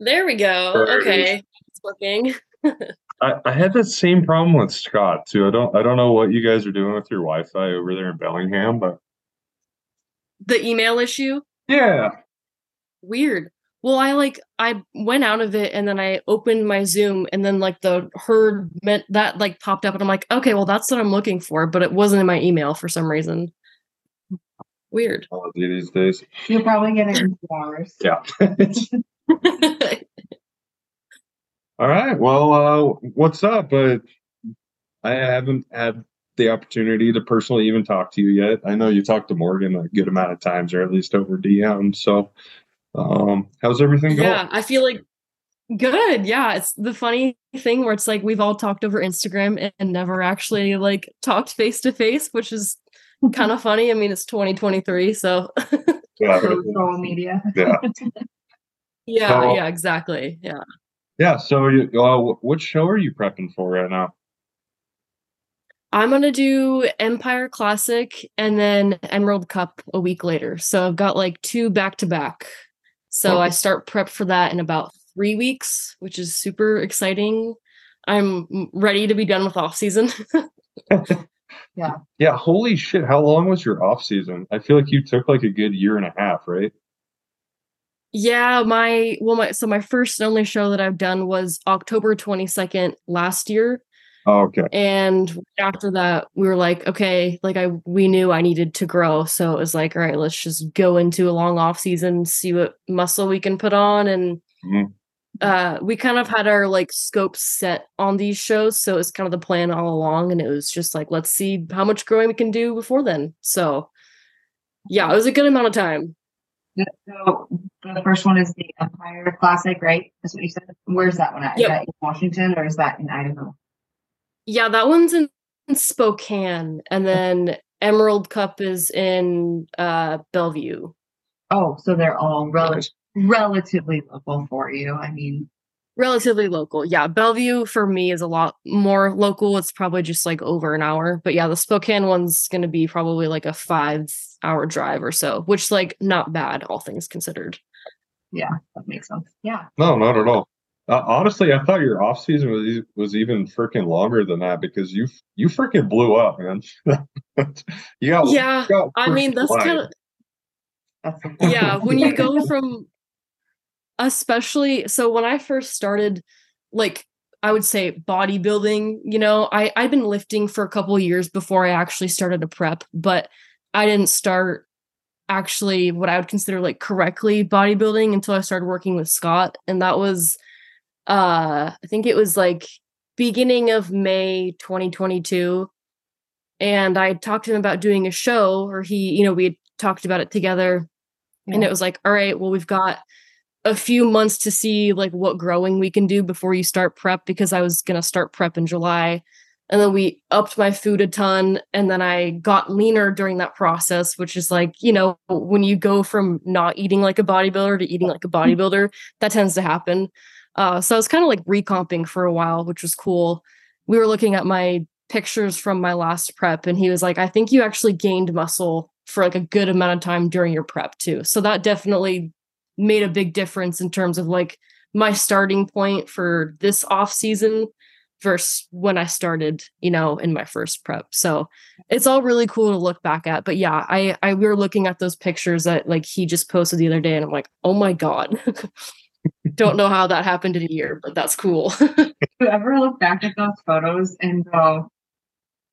There we go. Okay. It's working. I had that same problem with Scott too. I don't know what you guys are doing with your Wi-Fi over there in Bellingham, but the email issue? Yeah. Weird. Well, I went out of it and then I opened my Zoom and then like the herd meant that like popped up and I'm like, okay, well that's what I'm looking for, but it wasn't in my email for some reason. Weird. I'll do these days. You'll probably get it in 2 hours. Yeah. All right. Well, what's up? I haven't had the opportunity to personally even talk to you yet. I know you talked to Morgan a good amount of times, or at least over DM. So, how's everything going? Yeah, I feel like good. Yeah, it's the funny thing where it's like we've all talked over Instagram and never actually like talked face to face, which is kind of funny. I mean, it's 2023, so yeah, social media. Yeah. Yeah, so, yeah, exactly. Yeah. Yeah. So what show are you prepping for right now? I'm going to do Empire Classic and then Emerald Cup a week later. So I've got like 2 back to back. So okay. I start prep for that in about 3 weeks, which is super exciting. I'm ready to be done with off season. Yeah. Yeah. Holy shit. How long was your off season? I feel like you took like a good year and a half, right? Yeah, my first and only show that I've done was October 22nd last year. Oh, okay. And after that, we were like, okay, like we knew I needed to grow, so it was like, all right, let's just go into a long off season, see what muscle we can put on, and we kind of had our like scope set on these shows, so it's kind of the plan all along, and it was just like, let's see how much growing we can do before then. So, yeah, it was a good amount of time. So the first one is the Empire Classic, right? That's what you said. Where's that one at? Yep. Is that in Washington or is that in Idaho? Yeah, that one's in Spokane, and then Emerald Cup is in Bellevue. Oh, so they're all relatively local for you. I mean, relatively local. Yeah, Bellevue for me is a lot more local. It's probably just like over an hour. But yeah, the Spokane one's going to be probably like a 5-hour drive or so, which like not bad, all things considered. Yeah, that makes sense. Yeah. No, not at all. Honestly, I thought your off season was even freaking longer than that because you freaking blew up, man. You got I mean, that's kind of yeah. When you go from especially so when I first started, like I would say bodybuilding, you know, I've been lifting for a couple of years before I actually started a prep, but I didn't start actually what I would consider like correctly bodybuilding until I started working with Scott. And that was, I think it was like beginning of May, 2022. And I talked to him about doing a show or we had talked about it together and it was like, all right, well, we've got a few months to see like what growing we can do before you start prep, because I was going to start prep in July. And then we upped my food a ton. And then I got leaner during that process, which is like, you know, when you go from not eating like a bodybuilder to eating like a bodybuilder, that tends to happen. So I was kind of like recomping for a while, which was cool. We were looking at my pictures from my last prep and he was like, I think you actually gained muscle for like a good amount of time during your prep too. So that definitely made a big difference in terms of like my starting point for this off season versus when I started, you know, in my first prep. So it's all really cool to look back at. But yeah, we were looking at those pictures that like he just posted the other day and I'm like, oh my God, don't know how that happened in a year, but that's cool. Do you ever look back at those photos and go,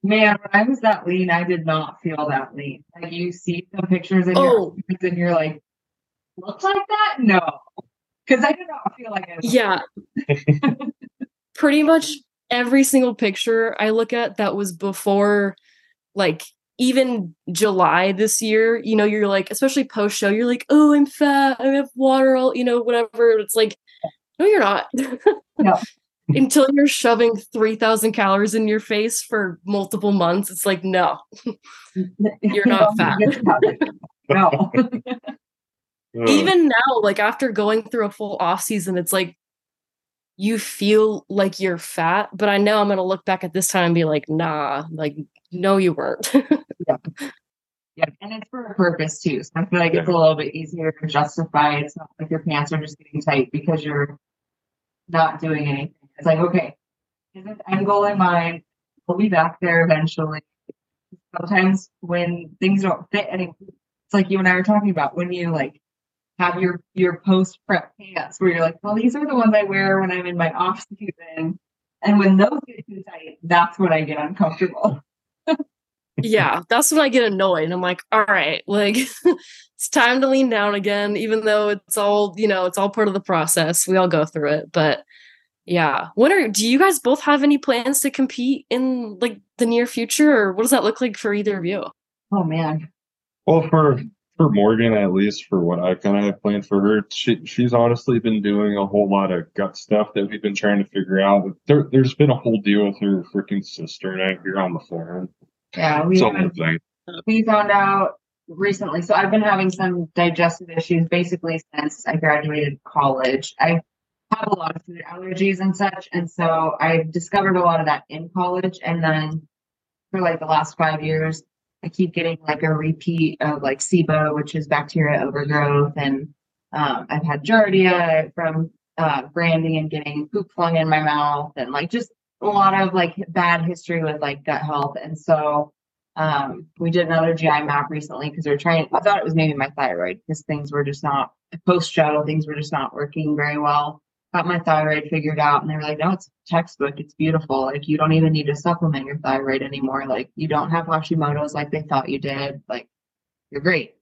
man, when I was that lean, I did not feel that lean. Like you see some pictures in your and you're like, looks like that? No. Because I did not feel like it. Yeah. Pretty much every single picture I look at that was before, like, even July this year, you know, you're like, especially post-show, you're like, oh, I'm fat, I have water, all, you know, whatever. It's like, no, you're not. No. Until you're shoving 3,000 calories in your face for multiple months, it's like, no, you're not fat. No. Even now, like after going through a full off season, it's like you feel like you're fat, but I know I'm going to look back at this time and be like, nah, like, no, you weren't. Yeah. Yep. And it's for a purpose too. So I feel like it's a little bit easier to justify. It's not like your pants are just getting tight because you're not doing anything. It's like, okay, there's an end goal in mind. We'll be back there eventually. Sometimes when things don't fit anymore, it's like you and I were talking about, when you like have your post-prep pants where you're like, well, these are the ones I wear when I'm in my off season. And when those get too tight, that's when I get uncomfortable. Yeah, that's when I get annoyed. I'm like, all right, like it's time to lean down again, even though it's all, you know, it's all part of the process. We all go through it. But yeah. Do you guys both have any plans to compete in like the near future, or what does that look like for either of you? Oh man. Well, for Morgan, at least for what I kind of have planned for her, she's honestly been doing a whole lot of gut stuff that we've been trying to figure out. There's been a whole deal with her freaking sister out here on the forum. Yeah, we found out recently. So I've been having some digestive issues basically since I graduated college. I have a lot of food allergies and such, and so I discovered a lot of that in college. And then for like the last 5 years, I keep getting like a repeat of like SIBO, which is bacteria overgrowth, and I've had Giardia from branding and getting poop flung in my mouth, and like just a lot of like bad history with like gut health. And so we did another GI map recently because I thought it was maybe my thyroid, because things were just not working very well. Got my thyroid figured out, and they were like, no, it's textbook, it's beautiful, like you don't even need to supplement your thyroid anymore, like you don't have Hashimoto's like they thought you did, like you're great.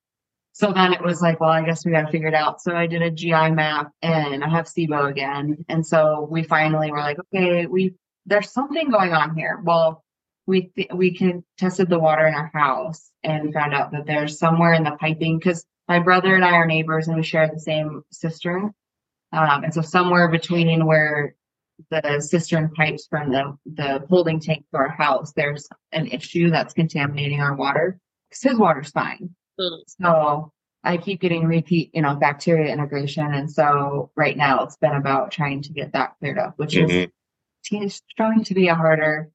So then it was like, well, I guess we got to figure it out. So I did a GI map, and I have SIBO again. And so we finally were like, okay, there's something going on here. Well, we tested the water in our house and found out that there's somewhere in the piping, because my brother and I are neighbors and we share the same cistern. And so somewhere between where the cistern pipes from the holding tank to our house, there's an issue that's contaminating our water, because his water's fine. So I keep getting repeat, bacteria integration. And so right now it's been about trying to get that cleared up, which is going to be a harder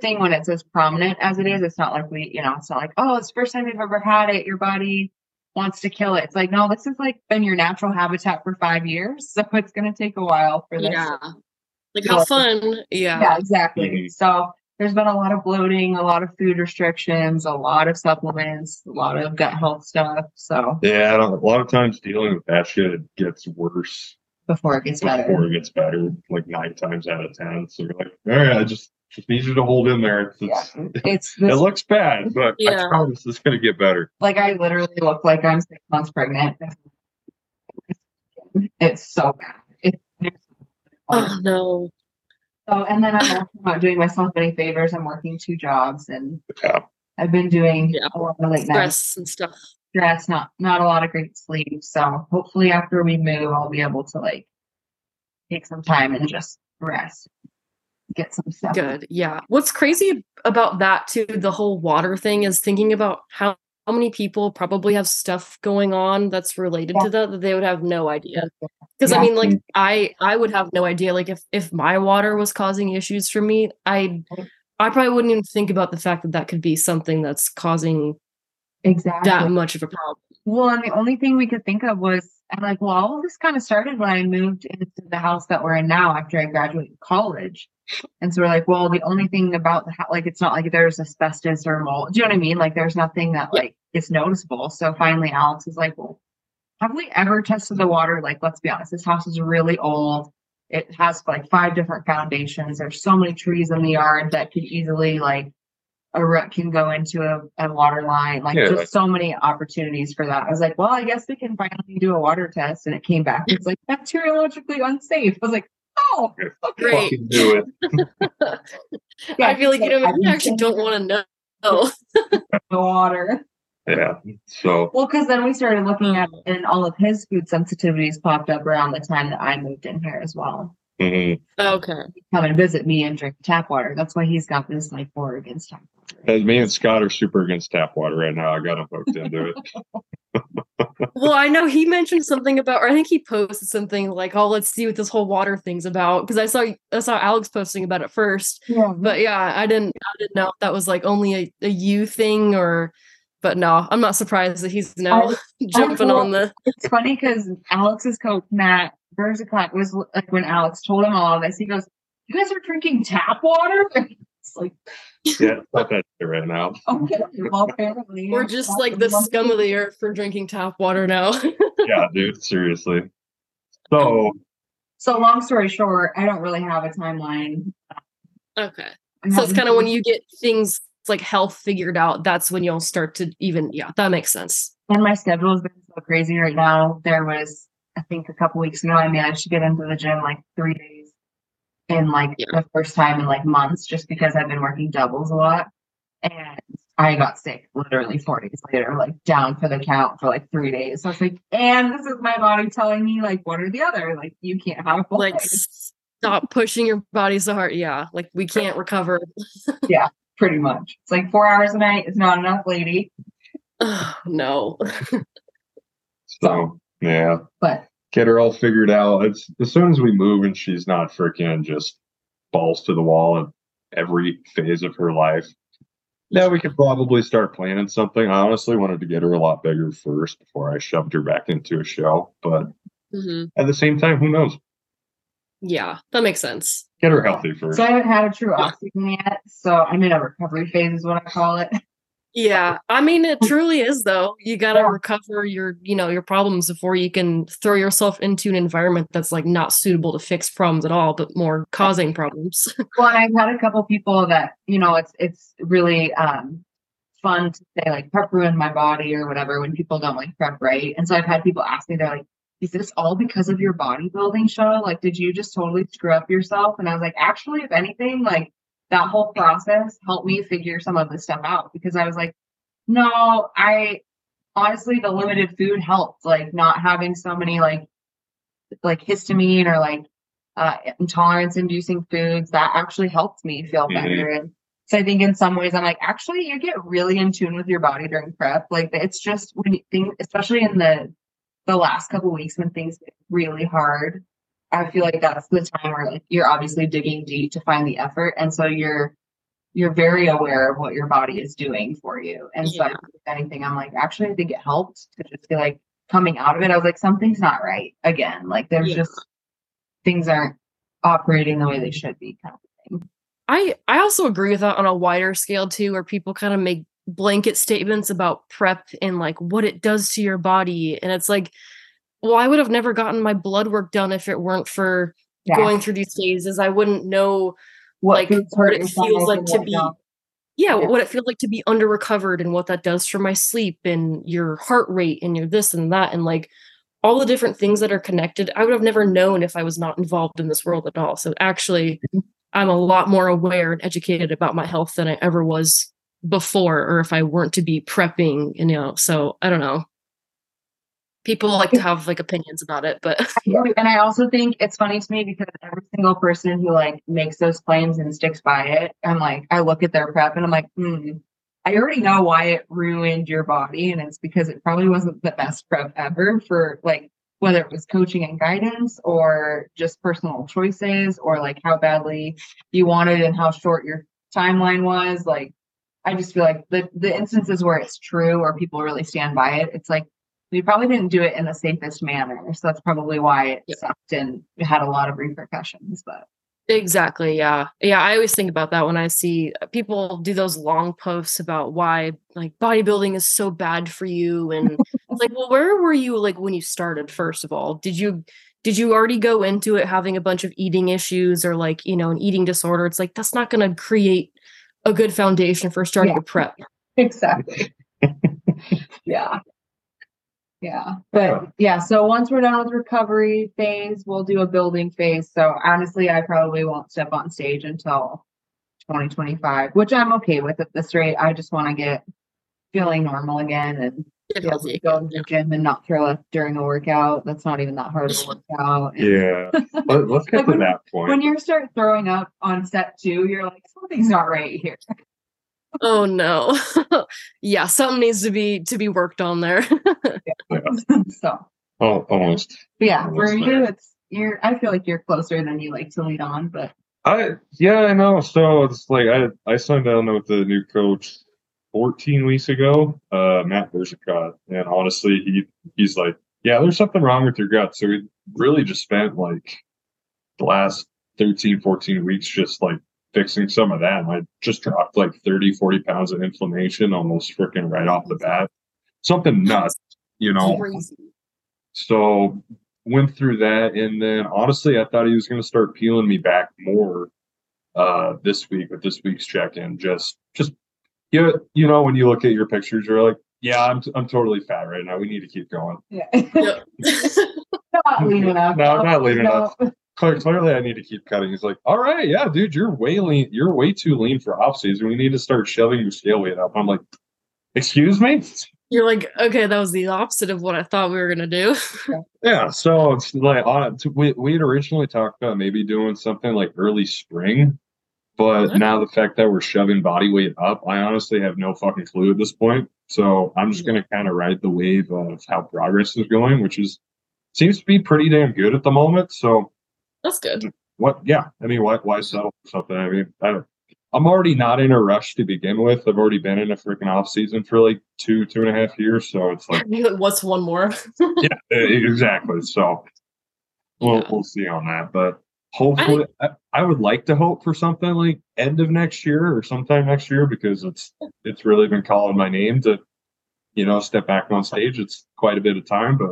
thing when it's as prominent as it is. It's not like it's not like, oh, it's the first time we've ever had it, your body wants to kill it. It's like, no, this has like been your natural habitat for 5 years. So it's going to take a while for this. Yeah. Like how fun. Yeah. Yeah, exactly. Mm-hmm. So there's been a lot of bloating, a lot of food restrictions, a lot of supplements, a lot of gut health stuff. So yeah, a lot of times dealing with that shit, it gets worse before it gets better. Like 9 times out of 10. So you're like, all right, I just need you to hold in there. It looks bad, but yeah. I promise it's going to get better. Like I literally look like I'm 6 months pregnant. It's so bad. Oh no. So, and then I'm also not doing myself any favors. I'm working 2 jobs, and I've been doing a lot of late night stress and stuff. Stress, not a lot of great sleep. So hopefully after we move, I'll be able to like take some time and just rest, get some stuff. Good. Yeah. What's crazy about that too, the whole water thing, is thinking about how many people probably have stuff going on that's related to that they would have no idea. Because I mean, like I would have no idea. Like if my water was causing issues for me, I probably wouldn't even think about the fact that could be something that's causing that much of a problem. Well, and the only thing we could think of was, I'm like, well, all this kind of started when I moved into the house that we're in now after I graduated college. And so we're like, well, the only thing about the house, like, it's not like there's asbestos or mold. Do you know what I mean? Like, there's nothing that like is noticeable. So finally, Alex is like, well, have we ever tested the water? Like, let's be honest, this house is really old. It has like 5 different foundations. There's so many trees in the yard that could easily like a root can go into a water line. Like so many opportunities for that. I was like, well, I guess we can finally do a water test. And it came back. It's like bacteriologically unsafe. I was like, oh, great. Do it. I feel like, you actually don't want to know. The water. Yeah. So. Well, because then we started looking at it, and all of his food sensitivities popped up around the time that I moved in here as well. Mm-hmm. Okay. He'd come and visit me and drink tap water. That's why he's got this like war against tap water. And me and Scott are super against tap water right now. I got him hooked into it. Well, I know he mentioned something about, or I think he posted something like, "Oh, let's see what this whole water thing's about." Because I saw Alex posting about it first. Yeah. But yeah, I didn't know if that was like only a you thing or. But no, I'm not surprised that he's now jumping on the... It's funny because Alex's coach, Matt Versicott, was like, when Alex told him all this, he goes, "You guys are drinking tap water?" It's like... Yeah, it's not that shit right now. Okay, well, apparently. We're just like the scum of the earth for drinking tap water now. Yeah, dude, seriously. So long story short, I don't really have a timeline. Okay. So it's kind of when you get things like health figured out, that's when you'll start to even, yeah, that makes sense. And my schedule has been so crazy right now. There was, I think a couple weeks ago, I managed to get into the gym like 3 days in like the first time in like months, just because I've been working doubles a lot. And I got sick literally 4 days later, like down for the count for like 3 days. So I was like, and this is my body telling me like one or the other, like you can't have a full like day. Stop pushing your body so hard. Yeah. Like we can't recover. Yeah, pretty much. It's like 4 hours a night is not enough, lady. No. So yeah, but get her all figured out. It's as soon as we move and she's not freaking just balls to the wall in every phase of her life. Now we could probably start planning something. I honestly wanted to get her a lot bigger first before I shoved her back into a shell. But at the same time, who knows? Yeah, that makes sense. Get her healthy first. So I haven't had a true off-season yet. So I'm in a recovery phase is what I call it. Yeah. I mean, it truly is though. You got to recover your, you know, your problems before you can throw yourself into an environment that's like not suitable to fix problems at all, but more causing problems. Well, I've had a couple people that, you know, it's really fun to say like prep ruined my body or whatever when people don't like prep. Right. And so I've had people ask me, they're like, "Is this all because of your bodybuilding show? Like, did you just totally screw up yourself?" And I was like, actually, if anything, like that whole process helped me figure some of this stuff out because I was like, no, I honestly, the limited food helped, like not having so many like histamine or like intolerance inducing foods that actually helped me feel better. And so I think in some ways I'm like, actually you get really in tune with your body during prep. Like it's just when you think, especially in the last couple of weeks when things get really hard, I feel like that's the time where like you're obviously digging deep to find the effort. And so you're very aware of what your body is doing for you. And so if anything, I'm like, actually, I think it helped to just be like coming out of it. I was like, something's not right again. Like there's just things aren't operating the way they should be kind of thing. I also agree with that on a wider scale too, where people kind of make blanket statements about prep and like what it does to your body. And it's like, well, I would have never gotten my blood work done if it weren't for going through these phases. I wouldn't know what it feels like to be, what it feels like to be under recovered and what that does for my sleep and your heart rate and your this and that. And like all the different things that are connected. I would have never known if I was not involved in this world at all. So actually I'm a lot more aware and educated about my health than I ever was before, or if I weren't to be prepping, you know, so I don't know. People like to have like opinions about it, but and I also think it's funny to me because every single person who like makes those claims and sticks by it, I'm like, I look at their prep and I'm like, I already know why it ruined your body, and it's because it probably wasn't the best prep ever for like whether it was coaching and guidance or just personal choices or like how badly you wanted and how short your timeline was. Like, I just feel like the instances where it's true or people really stand by it, it's like, we probably didn't do it in the safest manner. So that's probably why it sucked and had a lot of repercussions. But exactly. Yeah. Yeah. I always think about that when I see people do those long posts about why like bodybuilding is so bad for you. And it's like, well, where were you like when you started? First of all, did you already go into it having a bunch of eating issues or like, you know, an eating disorder? It's like, that's not going to create a good foundation for starting a prep. Exactly. Yeah. Yeah. But yeah, so once we're done with recovery phase, we'll do a building phase. So honestly, I probably won't step on stage until 2025, which I'm okay with at this rate. I just want to get feeling normal again and be able to go to the gym and not throw up during a workout. That's not even that hard to work out. Yeah. Let's get like to that point. When you start throwing up on step 2, you're like, something's not right here. Oh no. Yeah, something needs to be worked on there. Yeah. So almost. But yeah, almost for you, I feel like you're closer than you like to lead on, but I know. So it's like I signed on with the new coach 14 weeks ago, Matt Versicott. And honestly, he's like, yeah, there's something wrong with your gut. So we really just spent like the last 13, 14 weeks just like fixing some of that. And I just dropped like 30, 40 pounds of inflammation almost freaking right off the bat. Something nuts, you know. Crazy. So went through that. And then honestly, I thought he was going to start peeling me back more this week with this week's check-in. Just you know, when you look at your pictures, you're like, yeah, I'm totally fat right now. We need to keep going. Yeah. Not leaning up. No, not leaning up. Clearly, I need to keep cutting. He's like, all right, yeah, dude, you're way lean. You're way too lean for off season. We need to start shoving your scale weight up. I'm like, excuse me? You're like, okay, that was the opposite of what I thought we were going to do. Yeah. So it's like, we had originally talked about maybe doing something like early spring. But now the fact that we're shoving body weight up, I honestly have no fucking clue at this point. So I'm just going to kind of ride the wave of how progress is going, which is seems to be pretty damn good at the moment. So that's good. What? Yeah. I mean, why settle for something? I mean, I'm already not in a rush to begin with. I've already been in a freaking off season for like two and a half years. So it's like, what's one more? Yeah, exactly. So we'll see on that, but. Hopefully, I would like to hope for something like end of next year or sometime next year, because it's really been calling my name to, you know, step back on stage. It's quite a bit of time, but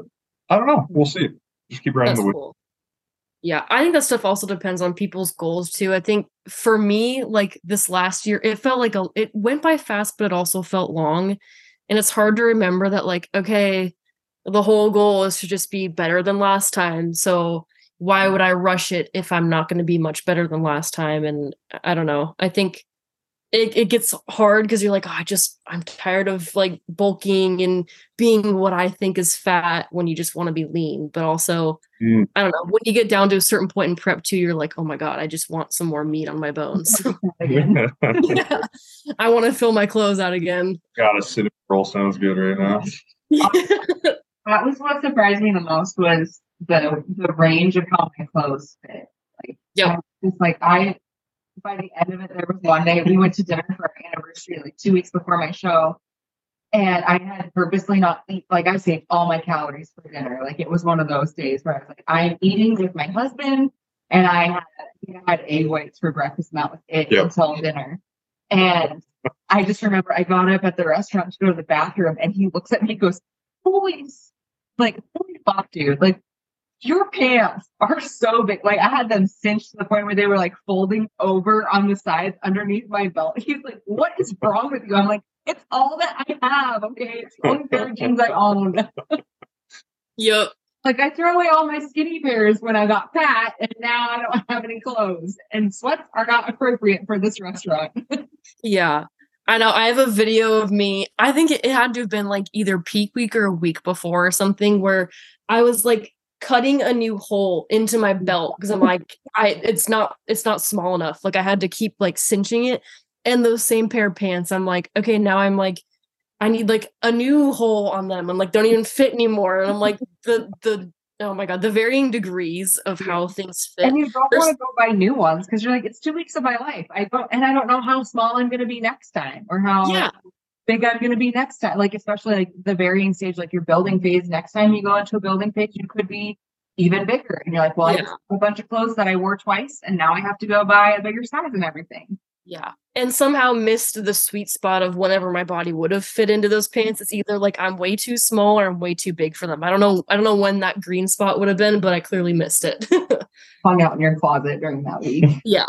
I don't know. We'll see. Just keep riding the wheel. Cool. Yeah, I think that stuff also depends on people's goals too. I think for me, like this last year, it felt like it went by fast, but it also felt long, and it's hard to remember that. Like, okay, the whole goal is to just be better than last time, so. Why would I rush it if I'm not going to be much better than last time? And I don't know. I think it gets hard because you're like, oh, I'm tired of like bulking and being what I think is fat when you just want to be lean. But also, I don't know, when you get down to a certain point in prep too, you're like, oh my God, I just want some more meat on my bones. Yeah. I want to fill my clothes out again. God, a cinnamon roll sounds good right now. That was what surprised me the most was the range of how my clothes fit. Like, yeah, it's like by the end of it, there was one day we went to dinner for our anniversary, like 2 weeks before my show, and I had purposely not eat. Like I saved all my calories for dinner. Like it was one of those days where I was like, I'm eating with my husband, and I had egg whites for breakfast, and that was it until dinner. And I just remember I got up at the restaurant to go to the bathroom, and he looks at me and goes, holy fuck, dude, like. Your pants are so big. Like I had them cinched to the point where they were like folding over on the sides underneath my belt. He's like, what is wrong with you? I'm like, it's all that I have. Okay. It's the only pair of jeans I own. Yep. Like I threw away all my skinny pairs when I got fat, and now I don't have any clothes, and sweats are not appropriate for this restaurant. Yeah. I know. I have a video of me. I think it had to have been like either peak week or a week before or something where I was like, cutting a new hole into my belt because I'm like, it's not small enough. Like I had to keep like cinching it, and those same pair of pants. I'm like, okay, now I'm like, I need like a new hole on them. I'm like, don't even fit anymore. And I'm like, the oh my God, the varying degrees of how things fit. And you don't want to go buy new ones because you're like, it's 2 weeks of my life. I don't know how small I'm going to be next time or how big I'm going to be next time, like especially like the varying stage, like your building phase. Next time you go into a building phase, you could be even bigger, and you're like, well, I have a bunch of clothes that I wore twice, and now I have to go buy a bigger size and everything. Yeah, and somehow missed the sweet spot of whenever my body would have fit into those pants. It's either like I'm way too small or I'm way too big for them. I don't know when that green spot would have been, but I clearly missed it. Hung out in your closet during that week. Yeah.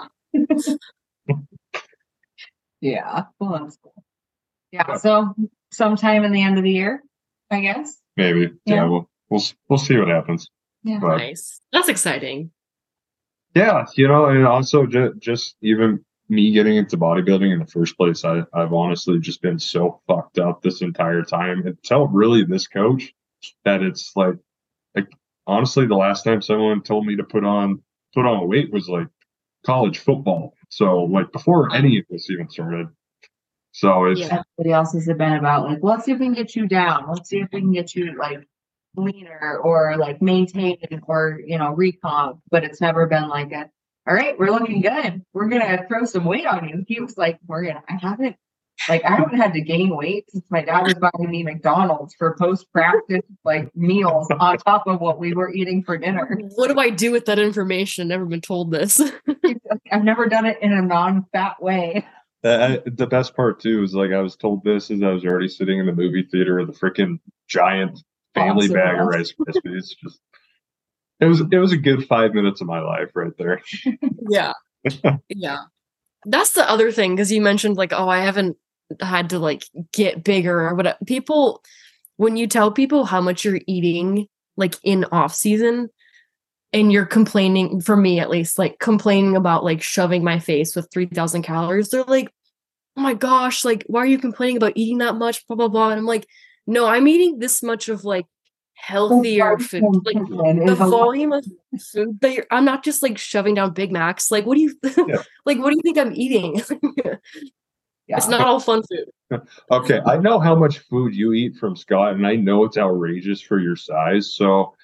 Yeah. Well, that's cool. Yeah, so sometime in the end of the year, I guess. Maybe. Yeah, we'll see what happens. Yeah, but, nice. That's exciting. Yeah, you know, and also just even me getting into bodybuilding in the first place, I've honestly just been so fucked up this entire time until really this coach that it's like honestly, the last time someone told me to put on weight was like college football. So like before any of this even started. So it's everybody else has been about like, let's see if we can get you down. Let's see if we can get you like leaner or like maintained or, you know, recomp. But it's never been like a, all right, we're looking good. We're going to throw some weight on you. He was like, Morgan, I haven't Like, I haven't had to gain weight since my dad was buying me McDonald's for post-practice, like, meals on top of what we were eating for dinner. What do I do with that information? I've never been told this. I've never done it in a non-fat way. The best part, too, is, like, I was told this as I was already sitting in the movie theater with a freaking giant family bag of Rice Krispies. Just, it was a good 5 minutes of my life right there. Yeah. Yeah. That's the other thing, because you mentioned, like, oh, I haven't had to, like, get bigger or whatever. People, when you tell people how much you're eating, like, in off season, and you're complaining, for me at least, like, complaining about, like, shoving my face with 3,000 calories, they're like, oh my gosh, like, why are you complaining about eating that much, blah, blah, blah. And I'm like, no, I'm eating this much of, like, healthier food. Like, the volume of food that you're, I'm not just, like, shoving down Big Macs. Like, what do you like, what do you think I'm eating? Yeah. It's not all fun food. Okay, I know how much food you eat from Scott, and I know it's outrageous for your size. So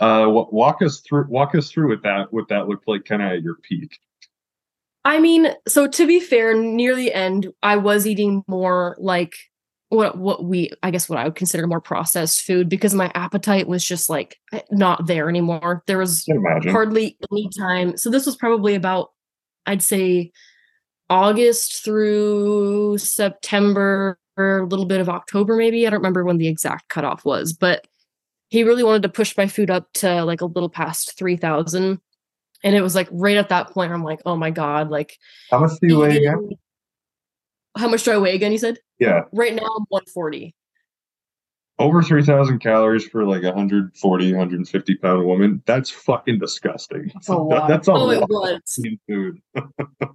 walk us through what that looked like kind of at your peak. I mean, so to be fair, near the end I was eating more like what I would consider more processed food, because my appetite was just, like, not there anymore. There was hardly any time. So this was probably about, I'd say, August through September, or a little bit of October, maybe. I don't remember when the exact cutoff was, but he really wanted to push my food up to, like, a little past 3,000. And it was, like, right at that point where I'm like, oh my God, like, how much do you weigh again? How much do I weigh again, you said? Yeah. Right now, I'm 140. Over 3,000 calories for, like, 140, 150-pound woman. That's fucking disgusting. That's a lot. That's a lot of food.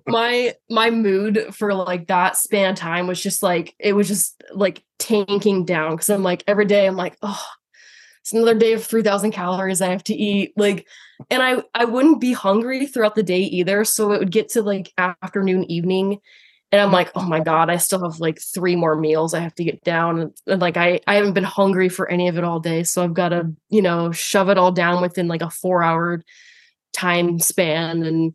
My mood for, like, that span of time was just, like, it was just, like, tanking down. Because I'm, like, every day I'm like, oh, it's another day of 3,000 calories I have to eat. Like, and I wouldn't be hungry throughout the day either. So it would get to, like, afternoon, evening. And I'm like, oh my God, I still have, like, 3 more meals I have to get down. And like, I haven't been hungry for any of it all day. So I've got to, you know, shove it all down within, like, a 4-hour time span. And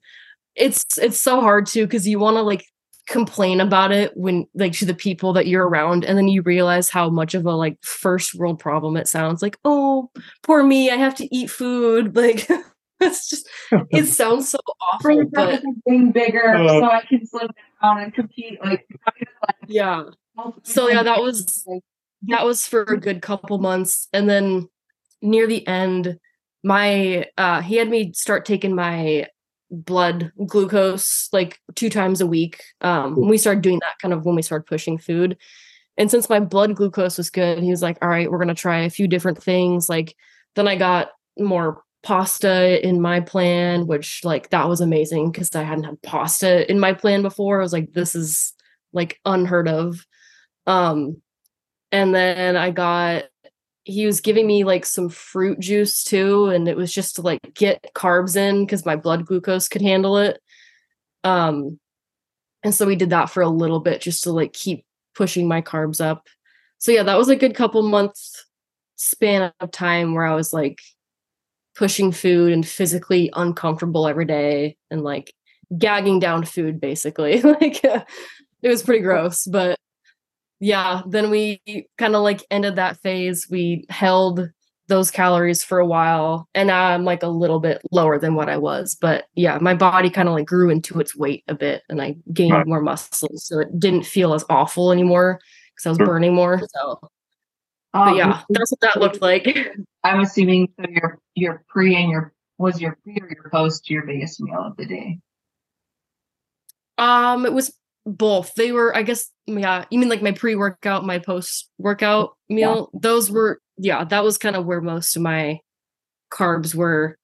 it's so hard too, because you want to, like, complain about it when, like, to the people that you're around. And then you realize how much of a, like, first world problem it sounds like. Oh, poor me, I have to eat food. Like, it's just, it sounds so awful. But being bigger, so I can slow down and compete. Like, yeah. So yeah, that was for a good couple months, and then near the end, my he had me start taking my blood glucose, like, 2 times a week. We started doing that kind of when we started pushing food, and since my blood glucose was good, he was like, "All right, we're gonna try a few different things." Like, then I got more pasta in my plan, which, like, that was amazing because I hadn't had pasta in my plan before. I was like, this is, like, unheard of. And then he was giving me, like, some fruit juice too, and it was just to, like, get carbs in because my blood glucose could handle it. And so we did that for a little bit just to, like, keep pushing my carbs up. So yeah, that was a good couple months span of time where I was, like, pushing food and physically uncomfortable every day and, like, gagging down food basically. Like, it was pretty gross. But yeah, then we kind of, like, ended that phase. We held those calories for a while, and now I'm, like, a little bit lower than what I was. But yeah, my body kind of, like, grew into its weight a bit, and I gained more muscle, so it didn't feel as awful anymore because I was burning more. So but yeah, that's what that looked like. I'm assuming so your pre and was your pre or your post your biggest meal of the day? It was both. They were, I guess, yeah. You mean, like, my pre-workout, my post-workout meal? Yeah. Those were, yeah, that was kind of where most of my carbs were.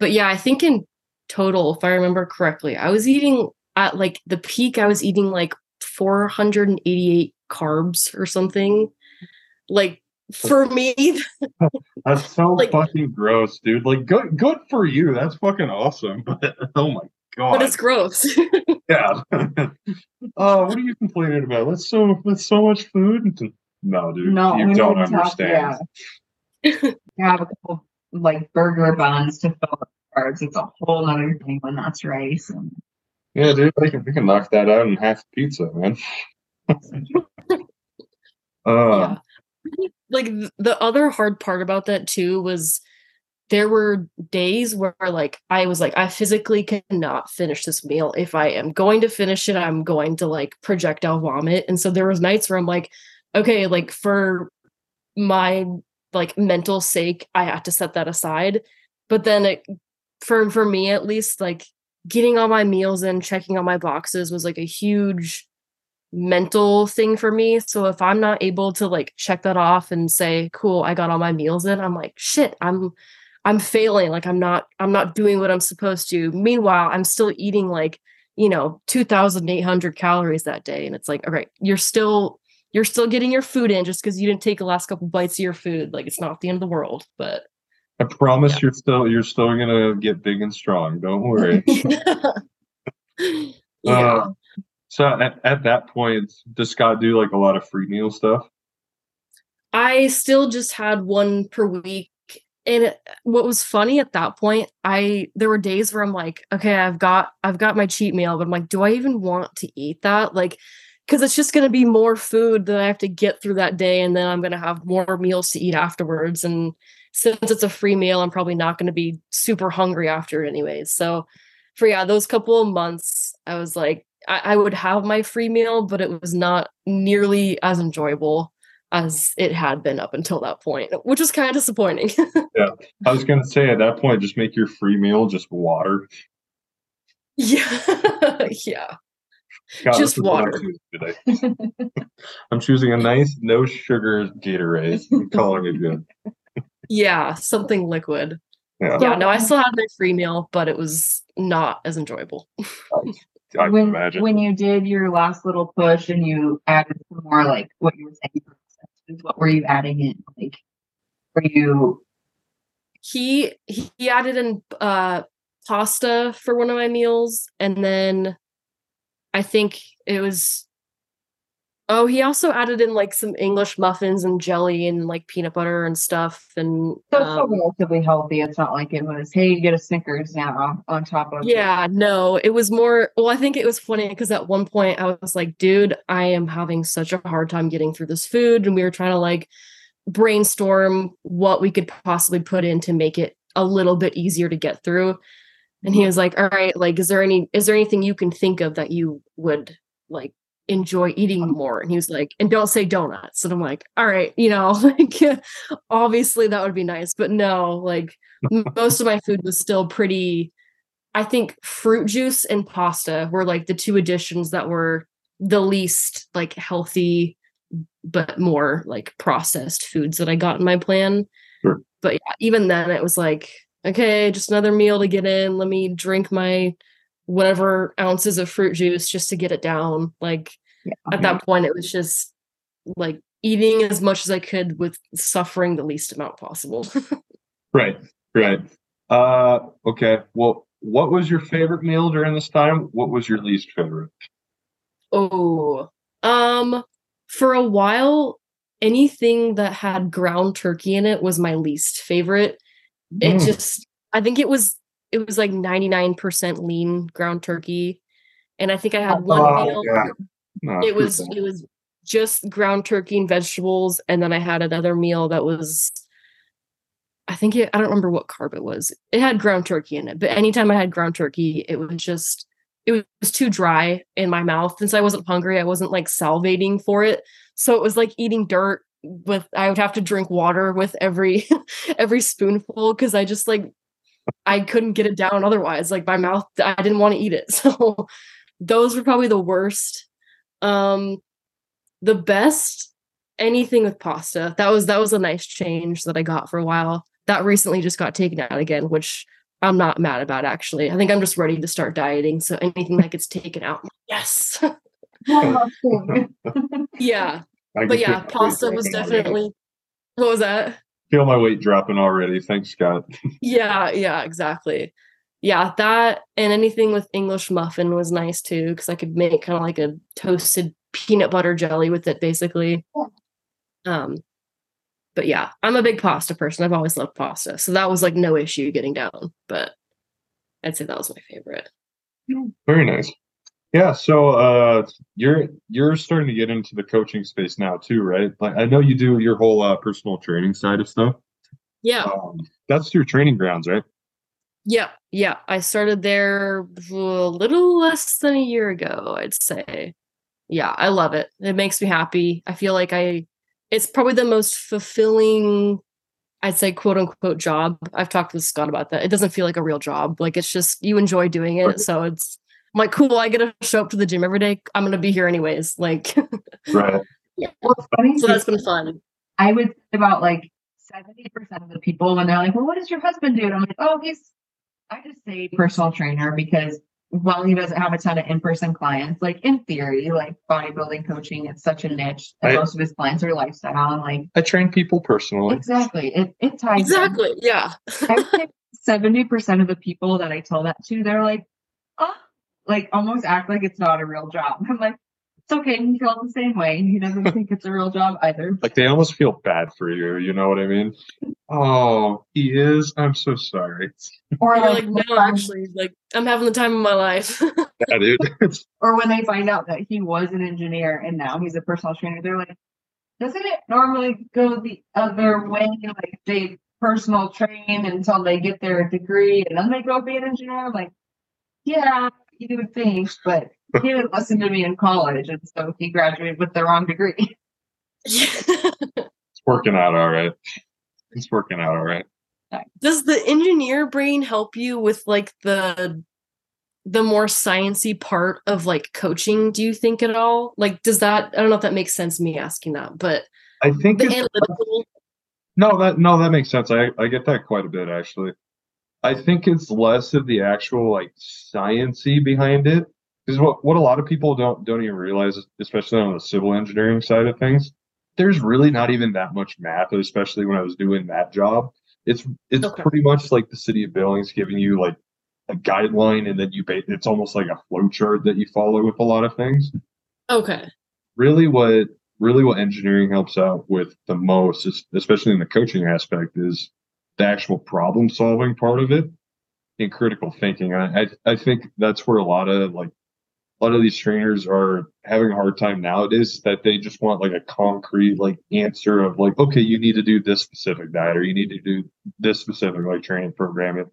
But yeah, I think in total, if I remember correctly, I was eating at, like, the peak, I was eating, like, 488 carbs or something. Like, for me, that's so, like, fucking gross, dude. Like, good for you. That's fucking awesome. But oh my God, but it's gross. Yeah. What are you complaining about? That's so much food. No, dude, no, you don't understand. You have a couple, like, burger buns to fill up carbs. It's a whole other thing when that's rice. Yeah, dude, we can knock that out in half pizza, man. Yeah. Like the other hard part about that too was there were days where like I was like, I physically cannot finish this meal. If I am going to finish it, I'm going to like projectile vomit. And so there was nights where I'm like, okay, like for my like mental sake, I have to set that aside. But then it, for me, at least, like getting all my meals in, checking all my boxes was like a huge mental thing for me. So if I'm not able to like check that off and say, cool, I got all my meals in, I'm like, shit, I'm failing. Like I'm not doing what I'm supposed to. Meanwhile, I'm still eating like, 2,800 calories that day. And it's like, all right, you're still getting your food in just because you didn't take the last couple bites of your food. Like it's not the end of the world, but I promise you're still going to get big and strong. Don't worry. So at that point, does Scott do like a lot of free meal stuff? I still just had one per week. And what was funny at that point, there were days where I'm like, okay, I've got my cheat meal, but I'm like, do I even want to eat that? Like, because it's just going to be more food that I have to get through that day. And then I'm going to have more meals to eat afterwards. And since it's a free meal, I'm probably not going to be super hungry after it anyways. So for those couple of months, I was like, I would have my free meal, but it was not nearly as enjoyable as it had been up until that point, which was kind of disappointing. Yeah. I was going to say at that point, just make your free meal just water. Yeah. Yeah. God, just water. I'm choosing a nice, no sugar Gatorade. I'm calling it good. Yeah, something liquid. Yeah, no, I still had my free meal, but it was not as enjoyable. I can imagine. When you did your last little push and you added some more, like what you were saying, what were you adding in? Like, were you? He added in pasta for one of my meals, and then. I think it was, he also added in like some English muffins and jelly and like peanut butter and stuff. And so it's still relatively healthy. It's not like it was, hey, you get a Snickers now on top of it. No, it was more, I think it was funny because at one point I was like, dude, I am having such a hard time getting through this food. And we were trying to like brainstorm what we could possibly put in to make it a little bit easier to get through. And he was like, all right, like, is there anything you can think of that you would like enjoy eating more? And he was like, and don't say donuts. And I'm like, all right, like, obviously that would be nice, but no, like most of my food was still pretty, I think fruit juice and pasta were like the two additions that were the least like healthy, but more like processed foods that I got in my plan. Sure. But yeah, even then it was like, okay, just another meal to get in. Let me drink my whatever ounces of fruit juice just to get it down. Like at that point, it was just like eating as much as I could with suffering the least amount possible. Right. Okay. Well, what was your favorite meal during this time? What was your least favorite? For a while, anything that had ground turkey in it was my least favorite. It just, I think it was like 99% lean ground turkey. And I think I had one meal. Yeah. It was just ground turkey and vegetables. And then I had another meal that was, I don't remember what carb it was. It had ground turkey in it, but anytime I had ground turkey, it was too dry in my mouth. Since I wasn't hungry, I wasn't like salivating for it. So it was like eating dirt. I would have to drink water with every spoonful because I just like I couldn't get it down otherwise. Like my mouth, I didn't want to eat it. So those were probably the worst. The best, anything with pasta. That was a nice change that I got for a while. That recently just got taken out again, which I'm not mad about actually. I think I'm just ready to start dieting. So anything that gets taken out, yes. Yeah. But yeah, pasta was definitely. What was that? Feel my weight dropping already. Thanks, Scott. Yeah, exactly. Yeah, that and anything with English muffin was nice too, because I could make kind of like a toasted peanut butter jelly with it, basically. But yeah, I'm a big pasta person. I've always loved pasta, so that was like no issue getting down. But I'd say that was my favorite. Very nice. Yeah, so you're starting to get into the coaching space now too, right? Like I know you do your whole personal training side of stuff. Yeah, that's your training grounds, right? Yeah. I started there a little less than a year ago, I'd say. Yeah, I love it. It makes me happy. I feel like it's probably the most fulfilling, I'd say, quote unquote job. I've talked with Scott about that. It doesn't feel like a real job. Like it's just, you enjoy doing it. So it's, I'm like, cool, I get to show up to the gym every day. I'm going to be here anyways. Like, right. Yeah. Well, so that's been fun. I would say about like 70% of the people when they're like, well, what does your husband do? And I'm like, oh, I just say personal trainer because while he doesn't have a ton of in-person clients, like in theory, like bodybuilding coaching, it's such a niche that most of his clients are lifestyle. And like, I train people personally. Exactly. It ties exactly in. Yeah. I think 70% of the people that I tell that to, they're like, oh, like almost act like it's not a real job. I'm like, it's okay. He feels the same way. He doesn't think it's a real job either. Like they almost feel bad for you. You know what I mean? Oh, he is. I'm so sorry. Or like, no, actually, like I'm having the time of my life. Yeah, dude. Or when they find out that he was an engineer and now he's a personal trainer, they're like, doesn't it normally go the other way? Like they personal train until they get their degree and then they go be an engineer. I'm like, yeah. He would think, but he didn't listen to me in college, and so he graduated with the wrong degree. It's working out all right. It's working out all right. Does the engineer brain help you with like the more sciencey part of like coaching? Do you think at all? Like, does that? I don't know if that makes sense. Me asking that, but I think the analytical. No, that makes sense. I get that quite a bit actually. I think it's less of the actual like sciency behind it, because what a lot of people don't even realize, especially on the civil engineering side of things, there's really not even that much math, especially when I was doing that job. It's okay. Pretty much like the city of Billings giving you like a guideline, and then it's almost like a flow chart that you follow with a lot of things. Okay. Really what engineering helps out with the most, especially in the coaching aspect, is the actual problem solving part of it and critical thinking. I think that's where a lot of these trainers are having a hard time nowadays, that they just want like a concrete like answer of like, okay, you need to do this specific diet, or you need to do this specific like training program.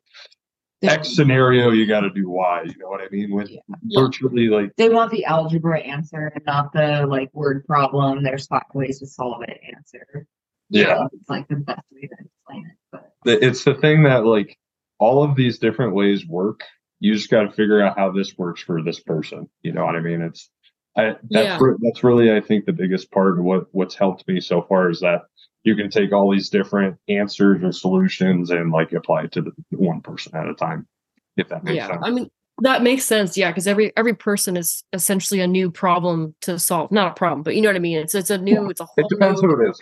X scenario, you got to do Y. You know what I mean? With virtually like they want the algebra answer and not the like word problem. There's five ways to solve it answer. Yeah, it's like the best way to explain it. But it's the thing that like all of these different ways work. You just got to figure out how this works for this person. You know what I mean? That's really, I think, the biggest part of what's helped me so far is that you can take all these different answers or solutions and like apply it to the one person at a time. If that makes sense. I mean, that makes sense. Yeah, because every person is essentially a new problem to solve. Not a problem, but you know what I mean? It's a whole new. It depends who it is.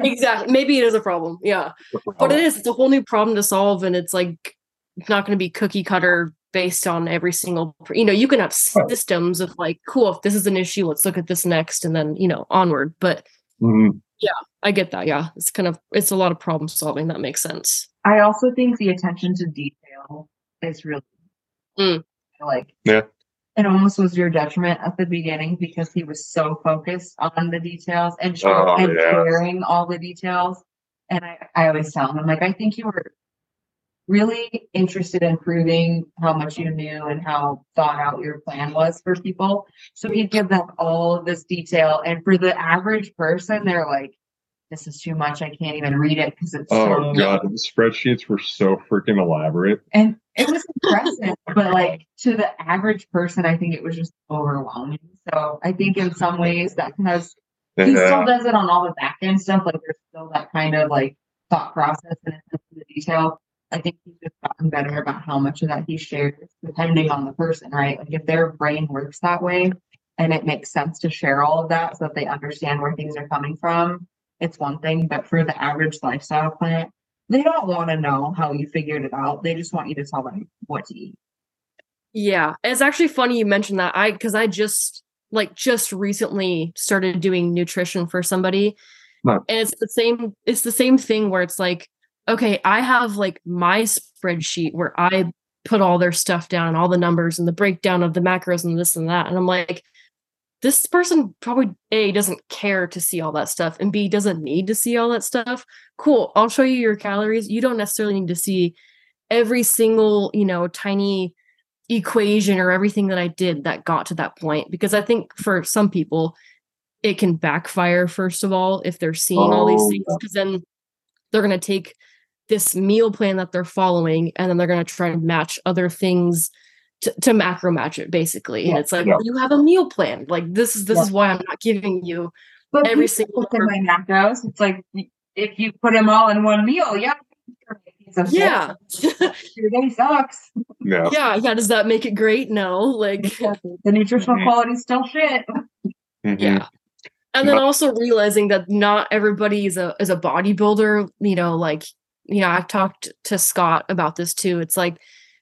Exactly. Maybe it is a problem. Yeah. But it is. It's a whole new problem to solve. And it's like not going to be cookie cutter based on every single, you can have systems of like, cool, if this is an issue, let's look at this next. And then, onward. But yeah, I get that. Yeah. It's a lot of problem solving. That makes sense. I also think the attention to detail is really it almost was your detriment at the beginning because he was so focused on the details and sharing all the details. And I always tell him, like, I think you were really interested in proving how much you knew and how thought out your plan was for people. So he'd give them all of this detail. And for the average person, they're like, this is too much. I can't even read it because it's God, the spreadsheets were so freaking elaborate. And it was impressive, but like to the average person, I think it was just overwhelming. So I think in some ways that has, he still does it on all the back end stuff. Like there's still that kind of like thought process and the detail. I think he's just gotten better about how much of that he shares depending on the person, right? Like if their brain works that way and it makes sense to share all of that so that they understand where things are coming from, it's one thing, but for the average lifestyle client, they don't want to know how you figured it out. They just want you to tell them what to eat. Yeah. It's actually funny you mentioned that. Because I just recently started doing nutrition for somebody. Right. And it's the same thing where it's like, okay, I have like my spreadsheet where I put all their stuff down, all the numbers and the breakdown of the macros and this and that. And I'm like, this person probably A, doesn't care to see all that stuff, and B, doesn't need to see all that stuff. Cool. I'll show you your calories. You don't necessarily need to see every single, you know, tiny equation or everything that I did that got to that point. Because I think for some people, it can backfire, first of all, if they're seeing all these things, because then they're going to take this meal plan that they're following, and then they're going to try to match other things to macro match it, basically. Yeah, and it's like, you have a meal plan. Like, this is why I'm not giving you but every single thing. My macros. It's like, if you put them all in one meal, yeah. Your day sucks. No. Yeah. Does that make it great? No. Like, the nutritional quality is still shit. Mm-hmm. Yeah. And then also realizing that not everybody is a bodybuilder, you know, like, you know, I've talked to Scott about this too. It's like,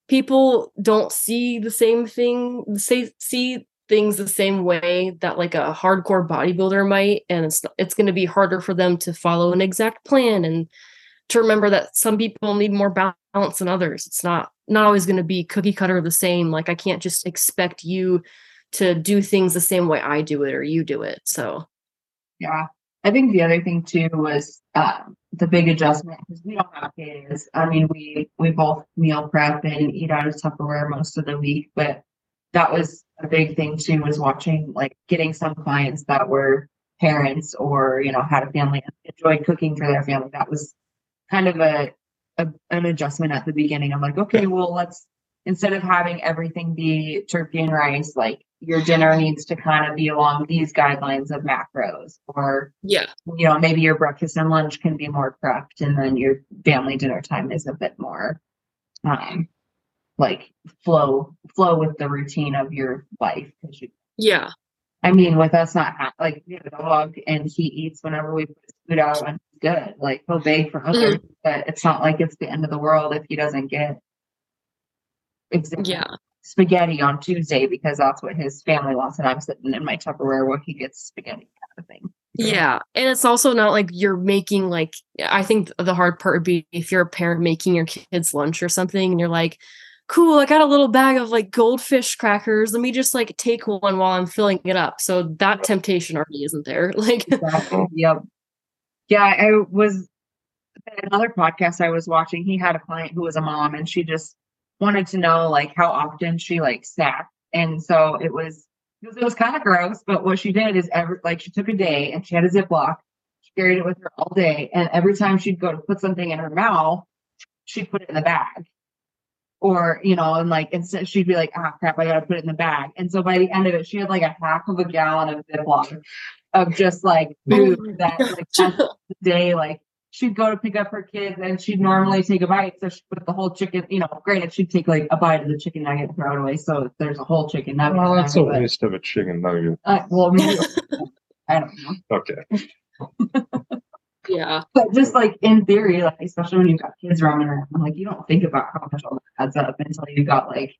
people don't see the same thing, see things the same way that like a hardcore bodybuilder might. And it's going to be harder for them to follow an exact plan and to remember that some people need more balance than others. It's not always going to be cookie cutter the same. Like, I can't just expect you to do things the same way I do it or you do it. So, yeah. I think the other thing too was the big adjustment, because we don't have days. I mean, we both meal prep and eat out of Tupperware most of the week, but that was a big thing too, was watching, like, getting some clients that were parents or, you know, had a family and enjoyed cooking for their family. That was kind of an adjustment at the beginning. I'm like, okay, well, let's, instead of having everything be turkey and rice, like, your dinner needs to kind of be along these guidelines of macros, or, you know, maybe your breakfast and lunch can be more prepped, and then your family dinner time is a bit more, like, flow with the routine of your life. I mean, with us not like, we have a dog, and he eats whenever we put food out, and he's good. Like, he'll beg for others, but it's not like it's the end of the world if he doesn't get spaghetti on Tuesday, because that's what his family wants, and I'm sitting in my Tupperware where he gets spaghetti, kind of thing. Yeah. And it's also not like you're making, like, I think the hard part would be if you're a parent making your kids lunch or something, and you're like, cool, I got a little bag of, like, Goldfish crackers. Let me just, like, take one while I'm filling it up. So that temptation already isn't there. Like, exactly. Yep. Yeah. I was another podcast I was watching. He had a client who was a mom, and she just wanted to know, like, how often she, like, snacked. And so it was kind of gross, but what she did is she took a day, and she had a Ziploc. She carried it with her all day. And every time she'd go to put something in her mouth, she'd put it in the bag, or, you know, and, like, instead she'd be like, ah, crap, I got to put it in the bag. And so by the end of it, she had, like, a half of a gallon of Ziploc of just, like, food that, like, the day, like, she'd go to pick up her kids, and she'd normally take a bite. So she put the whole chicken, you know, granted, she'd take, like, a bite of the chicken nugget and throw it away. So there's a whole chicken nugget. Well, that's a waste of a chicken nugget. Well, maybe, I don't know. Okay. Yeah. But just, like, in theory, like, especially when you've got kids roaming around, I'm like, you don't think about how much all that adds up until you've got, like,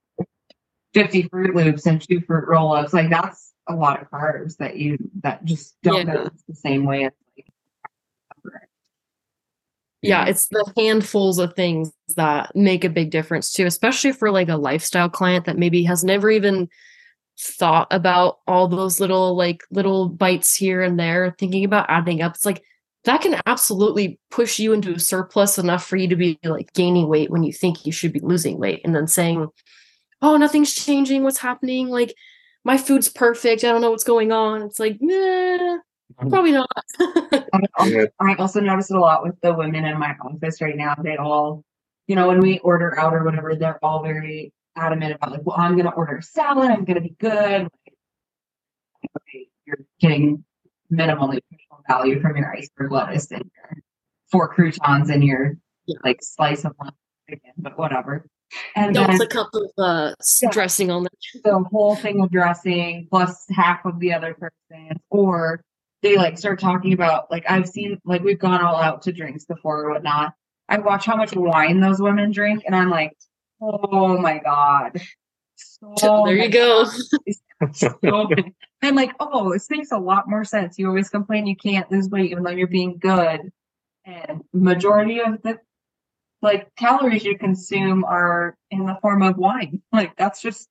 50 Fruit Loops and 2 fruit roll-ups. Like, that's a lot of carbs that just don't go the same way. Yeah, it's the handfuls of things that make a big difference too, especially for, like, a lifestyle client that maybe has never even thought about all those little bites here and there, thinking about adding up. It's like, that can absolutely push you into a surplus enough for you to be, like, gaining weight when you think you should be losing weight, and then saying, oh, nothing's changing. What's happening? Like, my food's perfect. I don't know what's going on. It's like, meh. Probably not. I also notice it a lot with the women in my office right now. They all, you know, when we order out or whatever, they're all very adamant about, like, well, I'm going to order salad. I'm going to be good. Like, okay, you're getting minimal nutritional value from your iceberg lettuce and your 4 croutons and your like slice of chicken, but whatever. And that was a cup of dressing on the whole thing of dressing plus half of the other person, or they, like, start talking about, like, I've seen, like, we've gone all out to drinks before or whatnot. I watch how much wine those women drink, and I'm like, oh my God. So there you go. So I'm like, oh, this makes a lot more sense. You always complain you can't lose weight even though you're being good. And majority of the like calories you consume are in the form of wine. Like that's just,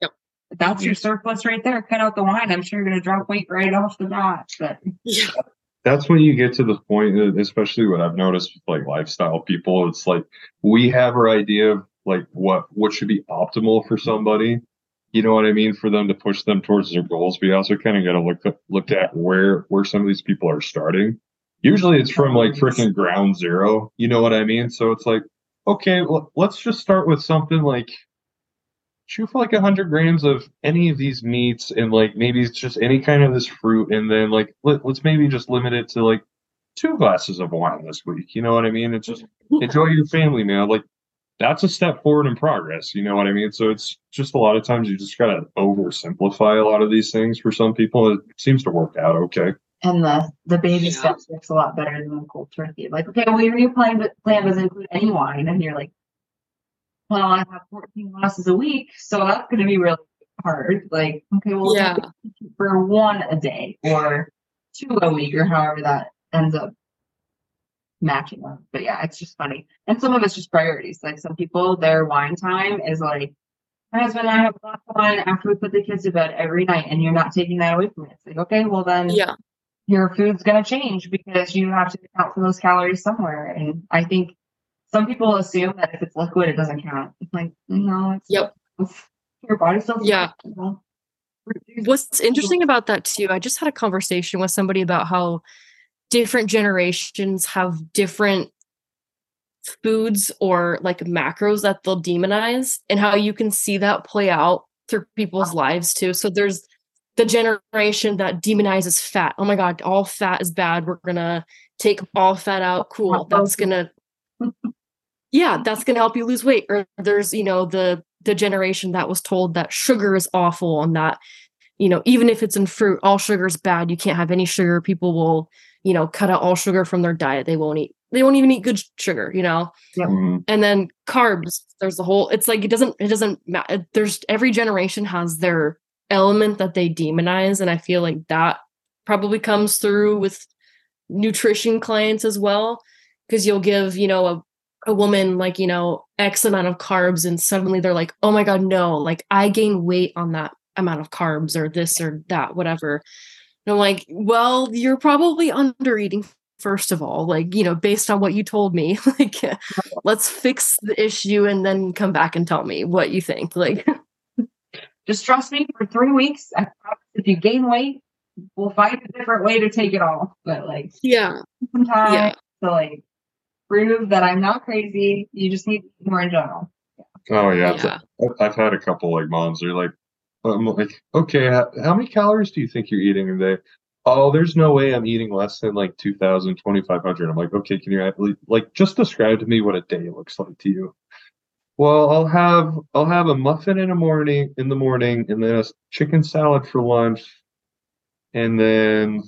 yep. That's your surplus right there. Cut out the wine. I'm sure you're going to drop weight right off the bat. But yeah. That's when you get to the point, especially what I've noticed with like lifestyle people, it's like, we have our idea of like what should be optimal for somebody, you know what I mean? For them to push them towards their goals. We also kind of got to look at where some of these people are starting. Usually it's from like freaking ground zero. You know what I mean? So it's like, okay, let's just start with something like shoot for like 100 grams of any of these meats and like maybe it's just any kind of this fruit. And then like, let's maybe just limit it to like 2 glasses of wine this week. You know what I mean? It's just enjoy your family, man. Like that's a step forward in progress. You know what I mean? So it's just a lot of times you just got to oversimplify a lot of these things for some people. It seems to work out okay. And the baby steps works a lot better than cold turkey. Like, okay, well, your plan doesn't include any wine. And you're like, well, I have 14 glasses a week, so that's going to be really hard. Like, okay, well, for 1 a day or 2 a week or however that ends up matching up. But yeah, it's just funny. And some of it's just priorities. Like some people, their wine time is like, my husband and I have a glass of wine after we put the kids to bed every night, and you're not taking that away from me. It's like, okay, well then. Yeah. Your food's going to change because you have to account for those calories somewhere. And I think some people assume that if it's liquid, it doesn't count. It's like, no, it's your body still. Yeah. What's interesting about that too, I just had a conversation with somebody about how different generations have different foods or like macros that they'll demonize and how you can see that play out through people's lives too. So there's the generation that demonizes fat. Oh my God, all fat is bad. We're going to take all fat out. Cool. That's going to, that's going to help you lose weight. Or there's, you know, the generation that was told that sugar is awful and that, you know, even if it's in fruit, all sugar is bad. You can't have any sugar. People will, you know, cut out all sugar from their diet. They won't even eat good sugar, you know? Yep. And then carbs, there's the whole, it's like, it doesn't matter. There's every generation has their element that they demonize. And I feel like that probably comes through with nutrition clients as well. Cause you'll give, you know, a woman like, you know, X amount of carbs and suddenly they're like, oh my God, no, like I gain weight on that amount of carbs or this or that, whatever. And I'm like, well, you're probably under eating first of all, like, you know, based on what you told me, like let's fix the issue and then come back and tell me what you think. Like, just trust me for 3 weeks. I promise if you gain weight, we'll find a different way to take it off. But like, sometimes to like prove that I'm not crazy. You just need more in general. Yeah. Oh yeah. Yeah. I've had a couple like moms. They're like, I'm like, okay, how many calories do you think you're eating a day? Oh, there's no way I'm eating less than like 2,000, 2,500. I'm like, okay, can you like just describe to me what a day looks like to you? Well, I'll have a muffin in the morning, and then a chicken salad for lunch, and then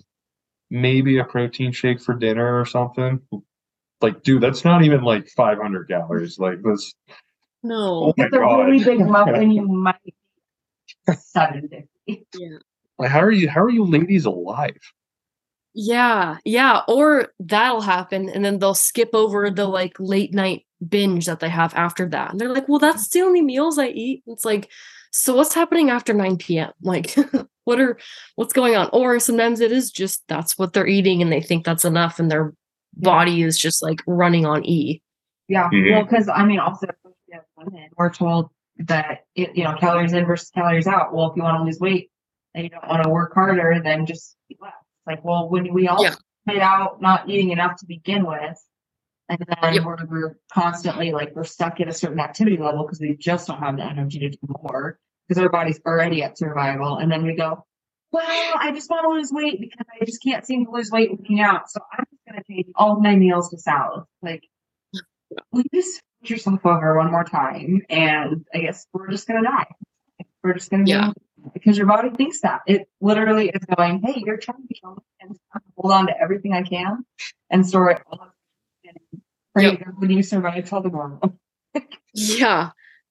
maybe a protein shake for dinner or something. Like, dude, that's not even like 500 calories. Like, that's no. It's a really big muffin. You might eat 750. Yeah. Like, how are you ladies alive? Yeah. Or that'll happen, and then they'll skip over the like late night binge that they have after that, and they're like, well, that's the only meals I eat. It's like, so what's happening after 9 p.m like what's going on? Or sometimes it is just that's what they're eating and they think that's enough and their body is just like running on E. Well, because I mean, also as women, we're told that it, you know, calories in versus calories out. Well, if you want to lose weight and you don't want to work harder, then just eat less. Like, well, when we all played out not eating enough to begin with. And then we're constantly like, we're stuck at a certain activity level because we just don't have the energy to do more because our body's already at survival. And then we go, well, I just want to lose weight because I just can't seem to lose weight working out. So I'm just going to take all my meals to salad. Like, will you just put yourself over one more time? And I guess we're just going to die. We're just going to die because your body thinks that. It literally is going, hey, you're trying to kill me and hold on to everything I can and store it all. When you survive, tell the world.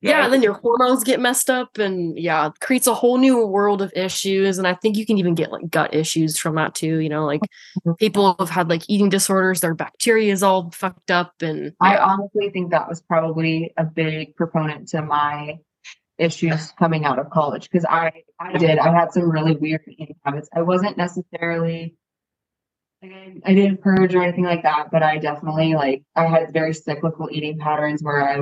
Yeah, and then your hormones get messed up, and creates a whole new world of issues. And I think you can even get like gut issues from that too. You know, like people have had like eating disorders, their bacteria is all fucked up. And I honestly think that was probably a big proponent to my issues coming out of college. Cause I had some really weird eating habits. I wasn't necessarily, I didn't purge or anything like that, but I definitely I had very cyclical eating patterns where I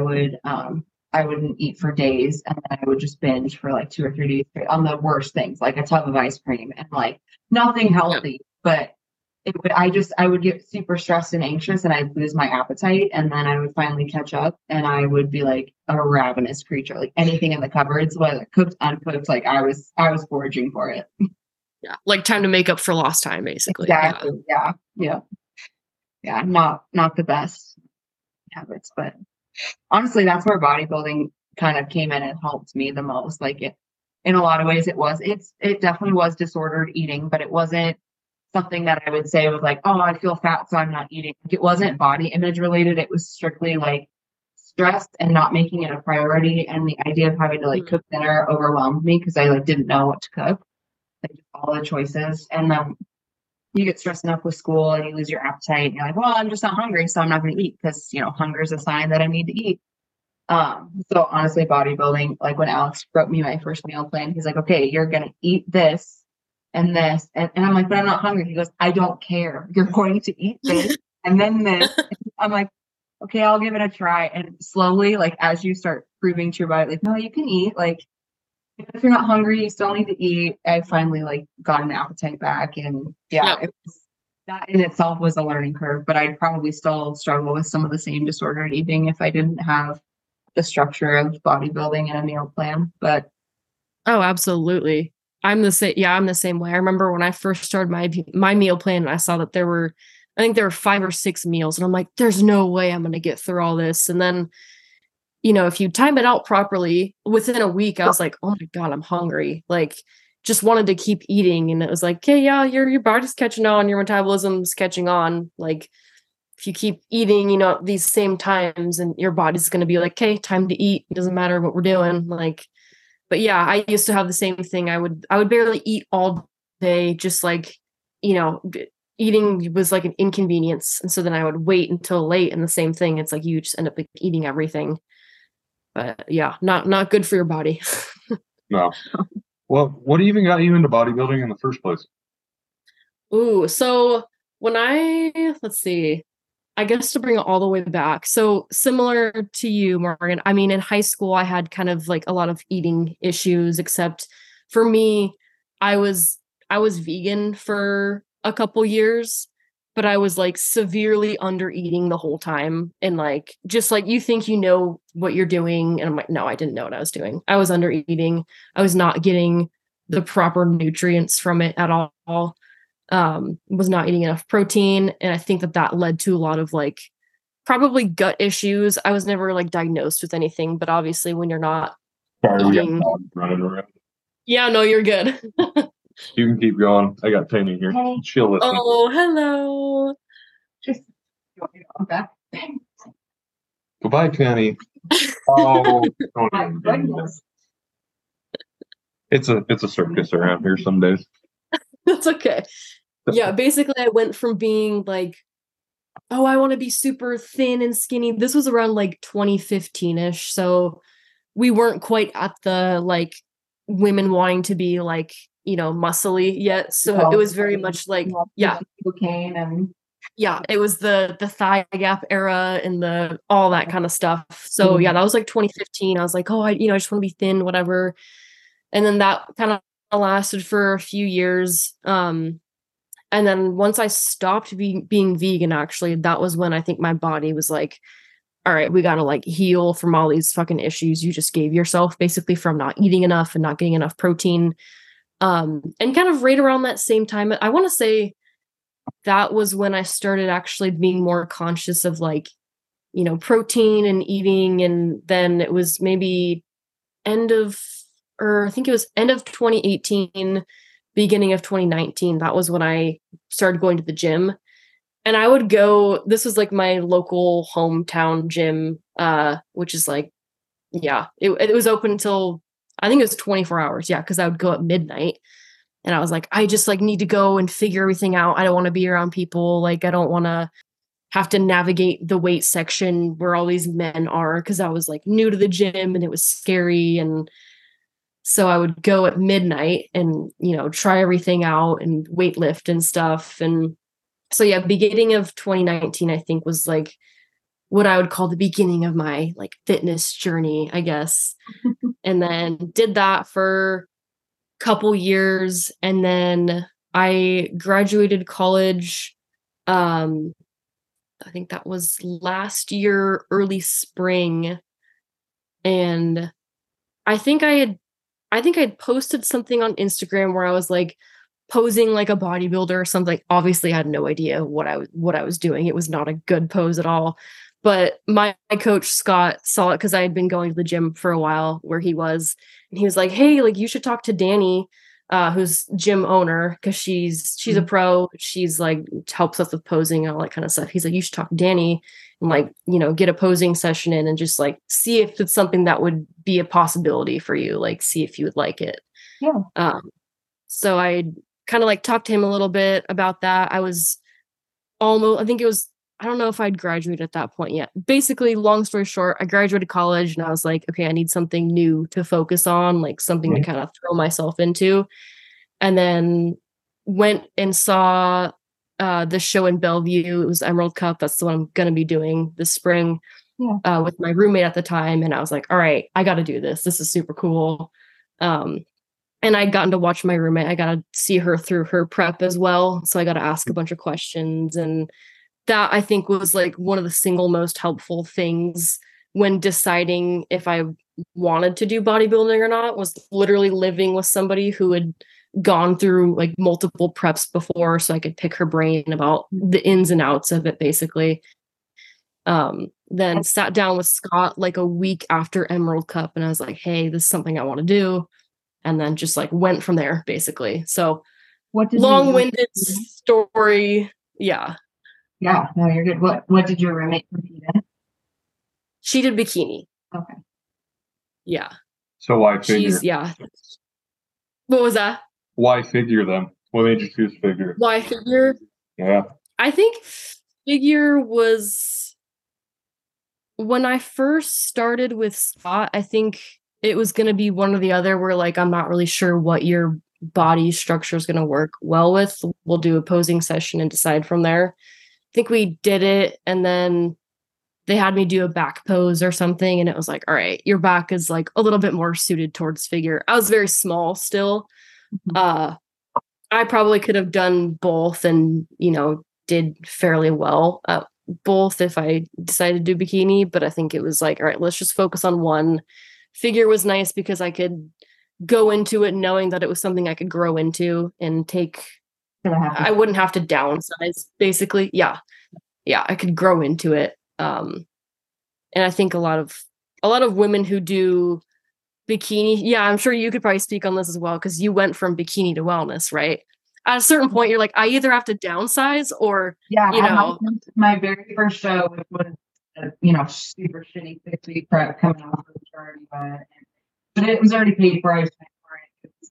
wouldn't eat for days, and then I would just binge for 2 or 3 days straight on the worst things, like a tub of ice cream and nothing healthy. But I would get super stressed and anxious, and I'd lose my appetite, and then I would finally catch up, and I would be like a ravenous creature, anything in the cupboards, whether cooked, uncooked, I was foraging for it. Yeah, time to make up for lost time, basically. Exactly. Yeah. Not the best habits, but. Honestly, that's where bodybuilding kind of came in and helped me the most. In a lot of ways, it definitely was disordered eating, but it wasn't something that I would say was I feel fat, so I'm not eating. It wasn't body image related. It was strictly stress and not making it a priority. And the idea of having to cook dinner overwhelmed me because I didn't know what to cook, all the choices. And then you get stressed enough with school and you lose your appetite and you're I'm just not hungry. So I'm not going to eat because, hunger is a sign that I need to eat. So honestly, bodybuilding, when Alex wrote me my first meal plan, he's okay, you're going to eat this and this. And I'm but I'm not hungry. He goes, I don't care. You're going to eat this and then this. I'm okay, I'll give it a try. And slowly, as you start proving to your body, no, you can eat. If you're not hungry, you still need to eat. I finally got an appetite back, and that in itself was a learning curve, but I'd probably still struggle with some of the same disordered eating if I didn't have the structure of bodybuilding and a meal plan. But oh, absolutely. I'm the same way. I remember when I first started my meal plan and I saw that there were 5 or 6 meals, and I'm there's no way I'm going to get through all this. And then if you time it out properly, within a week, I was oh my God, I'm hungry. Just wanted to keep eating. And it was okay, yeah, your body's catching on, your metabolism's catching on. If you keep eating, these same times, and your body's going to be okay, time to eat. It doesn't matter what we're doing. But yeah, I used to have the same thing. I would barely eat all day. Just eating was an inconvenience. And so then I would wait until late, and the same thing. It's you just end up eating everything. But yeah, not good for your body. No. Well, what even got you into bodybuilding in the first place? Ooh, so I guess to bring it all the way back. So similar to you, Morgan, in high school, I had kind of a lot of eating issues, except for me, I was vegan for a couple years, but I was severely under eating the whole time. And you think you know what you're doing. And I'm no, I didn't know what I was doing. I was under eating. I was not getting the proper nutrients from it at all. Was not eating enough protein. And I think that led to a lot of probably gut issues. I was never diagnosed with anything, but obviously when you're not eating. Running around. Yeah, no, you're good. You can keep going. I got Penny here. Hey. She'll listen. Oh, hello. Just going back. Goodbye, Penny. Oh, it's a circus around here some days. That's okay. Yeah, basically, I went from being I want to be super thin and skinny. This was around 2015-ish, so we weren't quite at the women wanting to be muscly yet. So it was very much cocaine and it was the thigh gap era and the all that kind of stuff. So yeah, that was 2015. I was I just want to be thin, whatever. And then that kind of lasted for a few years. And then once I stopped being vegan, actually, that was when I think my body was all right, we got to heal from all these fucking issues you just gave yourself, basically from not eating enough and not getting enough protein. And kind of right around that same time, I want to say that was when I started actually being more conscious of protein and eating. And then it was maybe end of 2018, beginning of 2019. That was when I started going to the gym, and I would go, this was my local hometown gym, which is Yeah. It was open until I think it was 24 hours. Yeah. Cause I would go at midnight and I was like, I just like need to go and figure everything out. I don't want to be around people. Like, I don't want to have to navigate the weight section where all these men are. Cause I was like new to the gym and it was scary. And so I would go at midnight and, you know, try everything out and weight lift and stuff. And so, yeah, beginning of 2019, I think was like what I would call the beginning of my like fitness journey, I guess. And then did that for a couple years. And then I graduated college. I think that was last year, early spring. And I think I'd posted something on Instagram where I was like posing like a bodybuilder or something. Obviously, I had no idea what I was doing. It was not a good pose at all. But my coach, Scott, saw it because I had been going to the gym for a while where he was. And he was like, hey, like you should talk to Danny, who's gym owner, because she's a pro. She's like helps us with posing and all that kind of stuff. He's like, you should talk to Danny and like, you know, get a posing session in and just like see if it's something that would be a possibility for you, like see if you would like it. Yeah. So I kind of like talked to him a little bit about that. I was almost, I think it was, I don't know if I'd graduated at that point yet. Basically, long story short, I graduated college and I was like, okay, I need something new to focus on, like something to kind of throw myself into. And then went and saw the show in Bellevue. It was Emerald Cup. That's the one I'm going to be doing this spring with my roommate at the time. And I was like, all right, I got to do this. This is super cool. And I'd gotten to watch my roommate. I got to see her through her prep as well. So I got to ask a bunch of questions, and that I think was like one of the single most helpful things when deciding if I wanted to do bodybuilding or not, was literally living with somebody who had gone through like multiple preps before. So I could pick her brain about the ins and outs of it basically. Then sat down with Scott like a week after Emerald Cup. And I was like, hey, this is something I want to do. And then just like went from there basically. So long-winded story. Yeah. Yeah, no, you're good. What did your roommate compete in? She did bikini. Okay. Yeah. So why figure? What was that? Why figure then? What made you choose figure? Why figure? Yeah. I think figure was when I first started with Scott. I think it was going to be one or the other. Where like I'm not really sure what your body structure is going to work well with. We'll do a posing session and decide from there. I think we did it, and then they had me do a back pose or something, and it was like, all right, your back is like a little bit more suited towards figure. I was very small still. I probably could have done both and, you know, did fairly well at both if I decided to do bikini, but I think it was like, all right, let's just focus on one. Figure was nice because I could go into it knowing that it was something I could grow into and take. I wouldn't have to downsize basically. Yeah. I could grow into it. And I think a lot of women who do bikini. Yeah. I'm sure you could probably speak on this as well. Cause you went from bikini to wellness, right? At a certain point, you're like, I either have to downsize or, you know, my very first show, which was, you know, super shitty 6 week prep coming off of the chart, but it was already paid for. I was paying for it.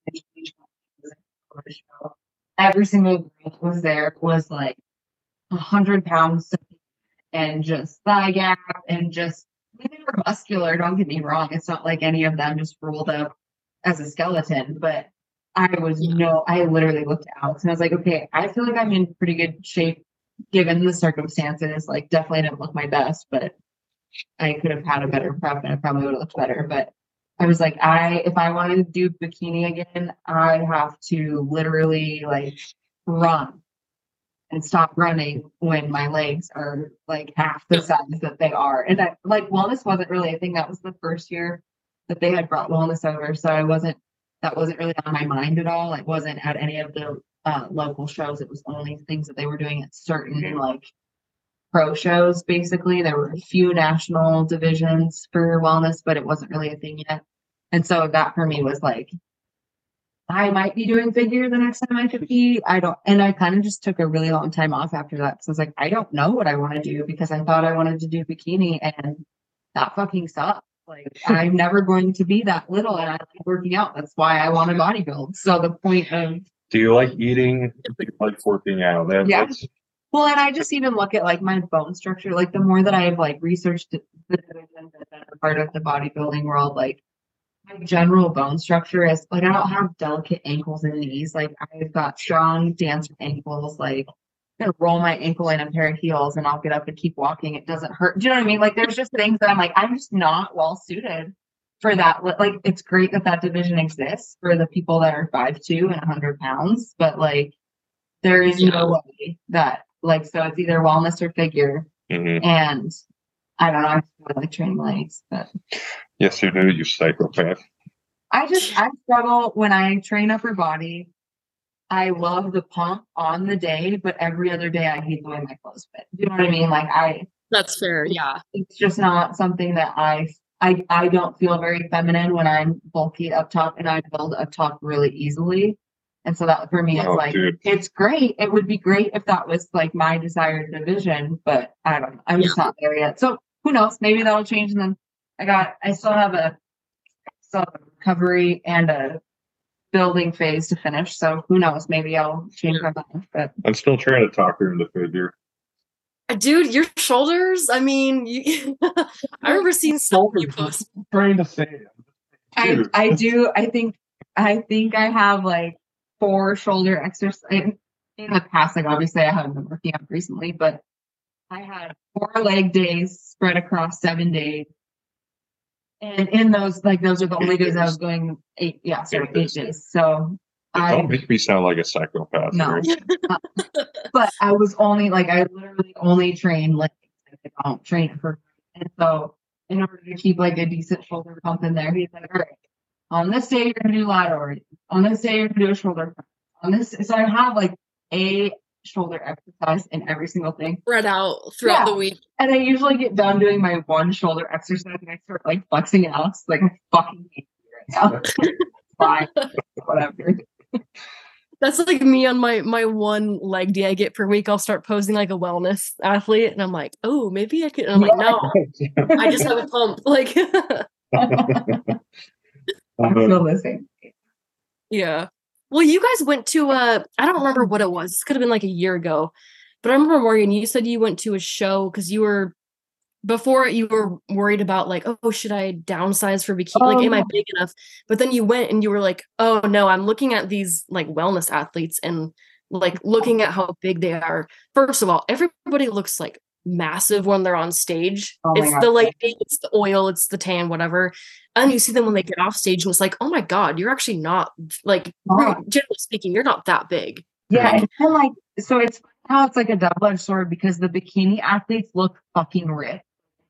It was a show. Every single girl was there was like 100 pounds and just thigh gap and just, they were muscular. Don't get me wrong. It's not like any of them just rolled up as a skeleton, but I was I literally looked at Alex and I was like, okay, I feel like I'm in pretty good shape given the circumstances. Like definitely didn't look my best, but I could have had a better prep and I probably would have looked better. But I was like, if I wanted to do bikini again, I have to literally like run and stop running when my legs are like half the size that they are. And I, like wellness wasn't really a thing. That was the first year that they had brought wellness over. So that wasn't really on my mind at all. It wasn't at any of the local shows. It was only things that they were doing at certain like pro shows, basically. There were a few national divisions for wellness, but it wasn't really a thing yet. And so that for me was like, I might be doing figure the next time I compete. And I kind of just took a really long time off after that. So I was like, I don't know what I want to do because I thought I wanted to do bikini and that fucking sucked. Like, I'm never going to be that little, and I like working out. That's why I want to bodybuild. So the point of... Do you like eating? Do you like working out? Yeah. Well, and I just even look at like my bone structure. Like the more that I've like researched the divisions that are part of the bodybuilding world, like my general bone structure is like I don't have delicate ankles and knees. Like I've got strong dancer ankles. Like I'm gonna roll my ankle in a pair of heels and I'll get up and keep walking. It doesn't hurt. Do you know what I mean? Like there's just things that I'm like, I'm just not well suited for that. Like it's great that that division exists for the people that are 5'2" and 100 pounds, but like there is no way that like, so it's either wellness or figure. And I don't know, I really like train legs, but yes, you do, you psychopath. I struggle when I train upper body. I love the pump on the day, but every other day I hate the way my clothes fit. Do you know what I mean? Like that's fair. Yeah. It's just not something that I don't feel very feminine when I'm bulky up top, and I build up top really easily. And so that for me, it's great. It would be great if that was like my desired division, but I don't know. I'm just not there yet. So who knows? Maybe that'll change. And then I still have a recovery and a building phase to finish. So who knows? Maybe I'll change my mind. But I'm still trying to talk her into figure. Dude, your shoulders. I mean, I remember seeing shoulders. I'm trying to say it. I do. I think I have like 4 shoulder exercises in the past. Like obviously I haven't been working out recently, but I had 4 leg days spread across 7 days. And in those, like those are the only days I was going 8 days. So don't make me sound like a psychopath. No, but I was only like, I literally only train legs. Like, I don't train for, and so in order to keep like a decent shoulder pump in there, he's like, all right, on this day, you're going to do lateral raises. On this day, you're going to do a shoulder pump. On this, so I have like a shoulder exercise in every single thing. Spread out throughout the week. And I usually get done doing my one shoulder exercise and I start like flexing Alex. Like, I fucking hate you right now. Fine. Whatever. That's like me on my one leg day I get per week. I'll start posing like a wellness athlete. And I'm like, oh, maybe I could. And I'm like, no. I just have a pump. Like... I feel the same. Yeah. Well, you guys went to I don't remember what it was. This could have been like a year ago, but I remember, Morgan, you said you went to a show because you were before you were worried about like, oh, should I downsize for bikini? Like, am I big enough? But then you went and you were like, oh no, I'm looking at these like wellness athletes and like looking at how big they are. First of all, everybody looks like massive when they're on stage. It's the lighting, it's the oil, it's the tan, whatever. And you see them when they get off stage and it's like, oh my God, you're actually not like, generally speaking, you're not that big. Yeah. Right? And like, so it's how it's like a double-edged sword because the bikini athletes look fucking ripped.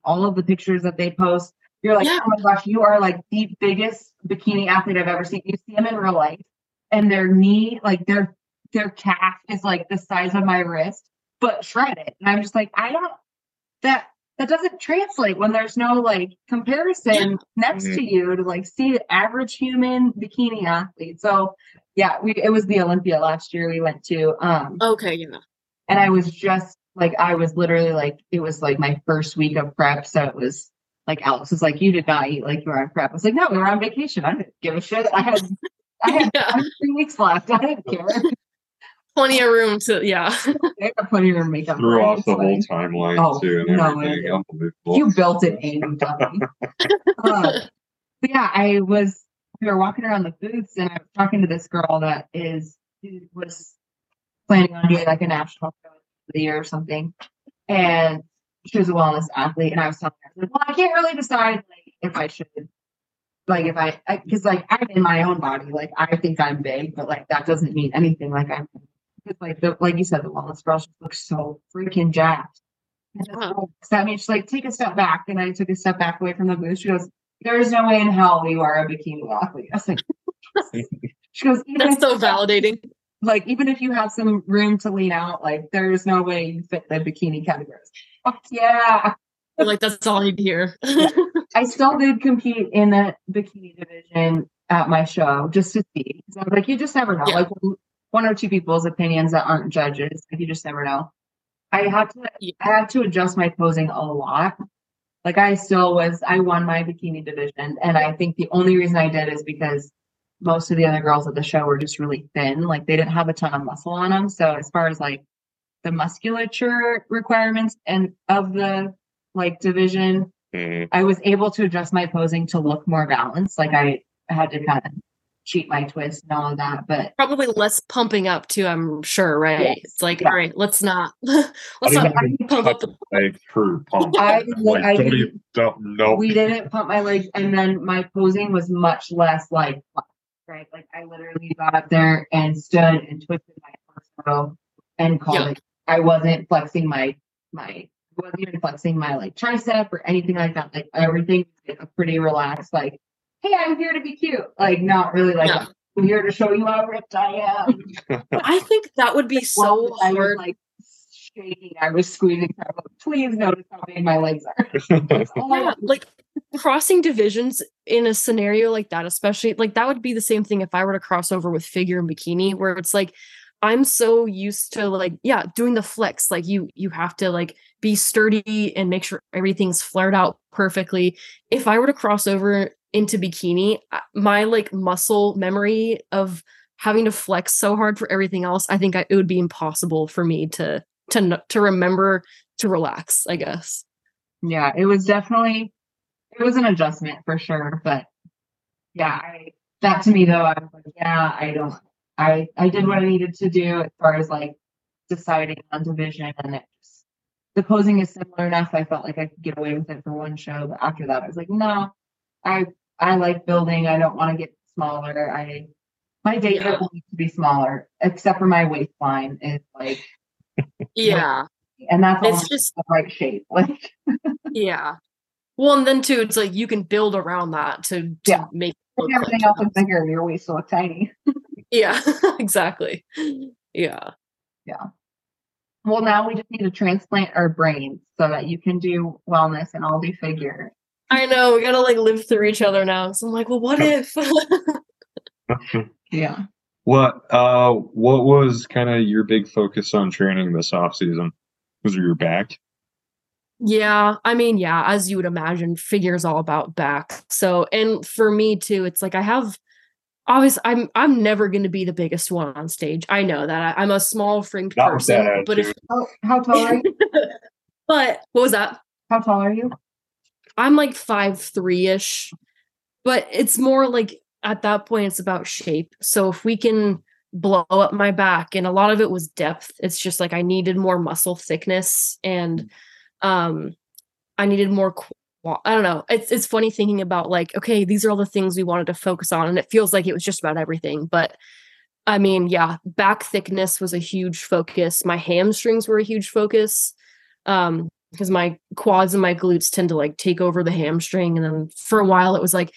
All of the pictures that they post, you're like, oh my gosh, you are like the biggest bikini athlete I've ever seen. You see them in real life and their knee, like their calf is like the size of my wrist, but shredded. And I'm just like, I don't, that doesn't translate when there's no like comparison next to you to like see the average human bikini athlete. So yeah, it was the Olympia last year we went to. And I was just like, I was literally like, it was like my first week of prep. So it was like, Alex was like, you did not eat like you were on prep. I was like, no, we were on vacation. I didn't give a shit. I had 3 weeks left. I didn't care. Plenty of room to, I got plenty of room to make up. Threw off the whole timeline too. And everything. Unbelievable. You built it in. But yeah, we were walking around the booths and I was talking to this girl that was planning on doing like a national show of the year or something. And she was a wellness athlete. And I was telling her, I was like, well, I can't really decide like if I should. Like if I, cause like I'm in my own body. Like I think I'm big, but like that doesn't mean anything. Like I'm. Like like you said, the wellness girl just looks so freaking jacked. And I mean, she's like, take a step back, and I took a step back away from the booth. She goes, "There is no way in hell you are a bikini athlete." I was like, "She goes, that's so validating." Like even if you have some room to lean out, like there is no way you fit the bikini categories. Fuck yeah! Like that's all you'd hear. I still did compete in the bikini division at my show just to see. So I was like, you just never know. Yeah. Like, 1 or 2 people's opinions that aren't judges. Like you just never know. I had to adjust my posing a lot. Like I won my bikini division. And I think the only reason I did is because most of the other girls at the show were just really thin. Like they didn't have a ton of muscle on them. So as far as like the musculature requirements and of the like division, I was able to adjust my posing to look more balanced. Like I had to kind of cheat my twist and all of that, but probably less pumping up too, I'm sure, right? Yes. It's like, all right, let's not pump up the legs for pump. We didn't pump my legs, and then my posing was much less like, right? Like I literally got up there and stood and twisted my torso and called it. I wasn't flexing my like tricep or anything like that. Like everything was a pretty relaxed, like, hey, I'm here to be cute. Like, not really like, I'm here to show you how ripped I am. I think that would be so hard. I was like shaking. I was squeezing. I was like, please notice how big my legs are. Like crossing divisions in a scenario like that, especially, like that would be the same thing if I were to cross over with figure and bikini, where it's like, I'm so used to like, doing the flex. Like you have to like be sturdy and make sure everything's flared out perfectly. If I were to cross over into bikini, my like muscle memory of having to flex so hard for everything else, I think it would be impossible for me to remember to relax, I guess. Yeah, it was an adjustment for sure. But that to me though, I was like, I did what I needed to do as far as like deciding on division, and the posing is similar enough. I felt like I could get away with it for one show, but after that I was like, no, I like building. I don't want to get smaller. My data needs to be smaller, except for my waistline is like, and that's it's just the right shape. Like, Well, and then too, it's like you can build around that to make it look everything else look bigger. Your waist will look tiny. Exactly. Yeah. Well, now we just need to transplant our brains so that you can do wellness and I'll do figure. I know, we gotta like live through each other now. So I'm like, well, what if? What was kind of your big focus on training this off season? Was it your back? Yeah, I mean, as you would imagine, figure's all about back. So, and for me too, it's like I'm never going to be the biggest one on stage. I know that I'm a small framed person, but how tall are you? But what was that? How tall are you? I'm like 5'3" ish, but it's more like at that point, it's about shape. So if we can blow up my back, and a lot of it was depth, it's just like, I needed more muscle thickness and, I needed more, I don't know. It's funny thinking about like, okay, these are all the things we wanted to focus on. And it feels like it was just about everything, but I mean, back thickness was a huge focus. My hamstrings were a huge focus. Because my quads and my glutes tend to like take over the hamstring. And then for a while it was like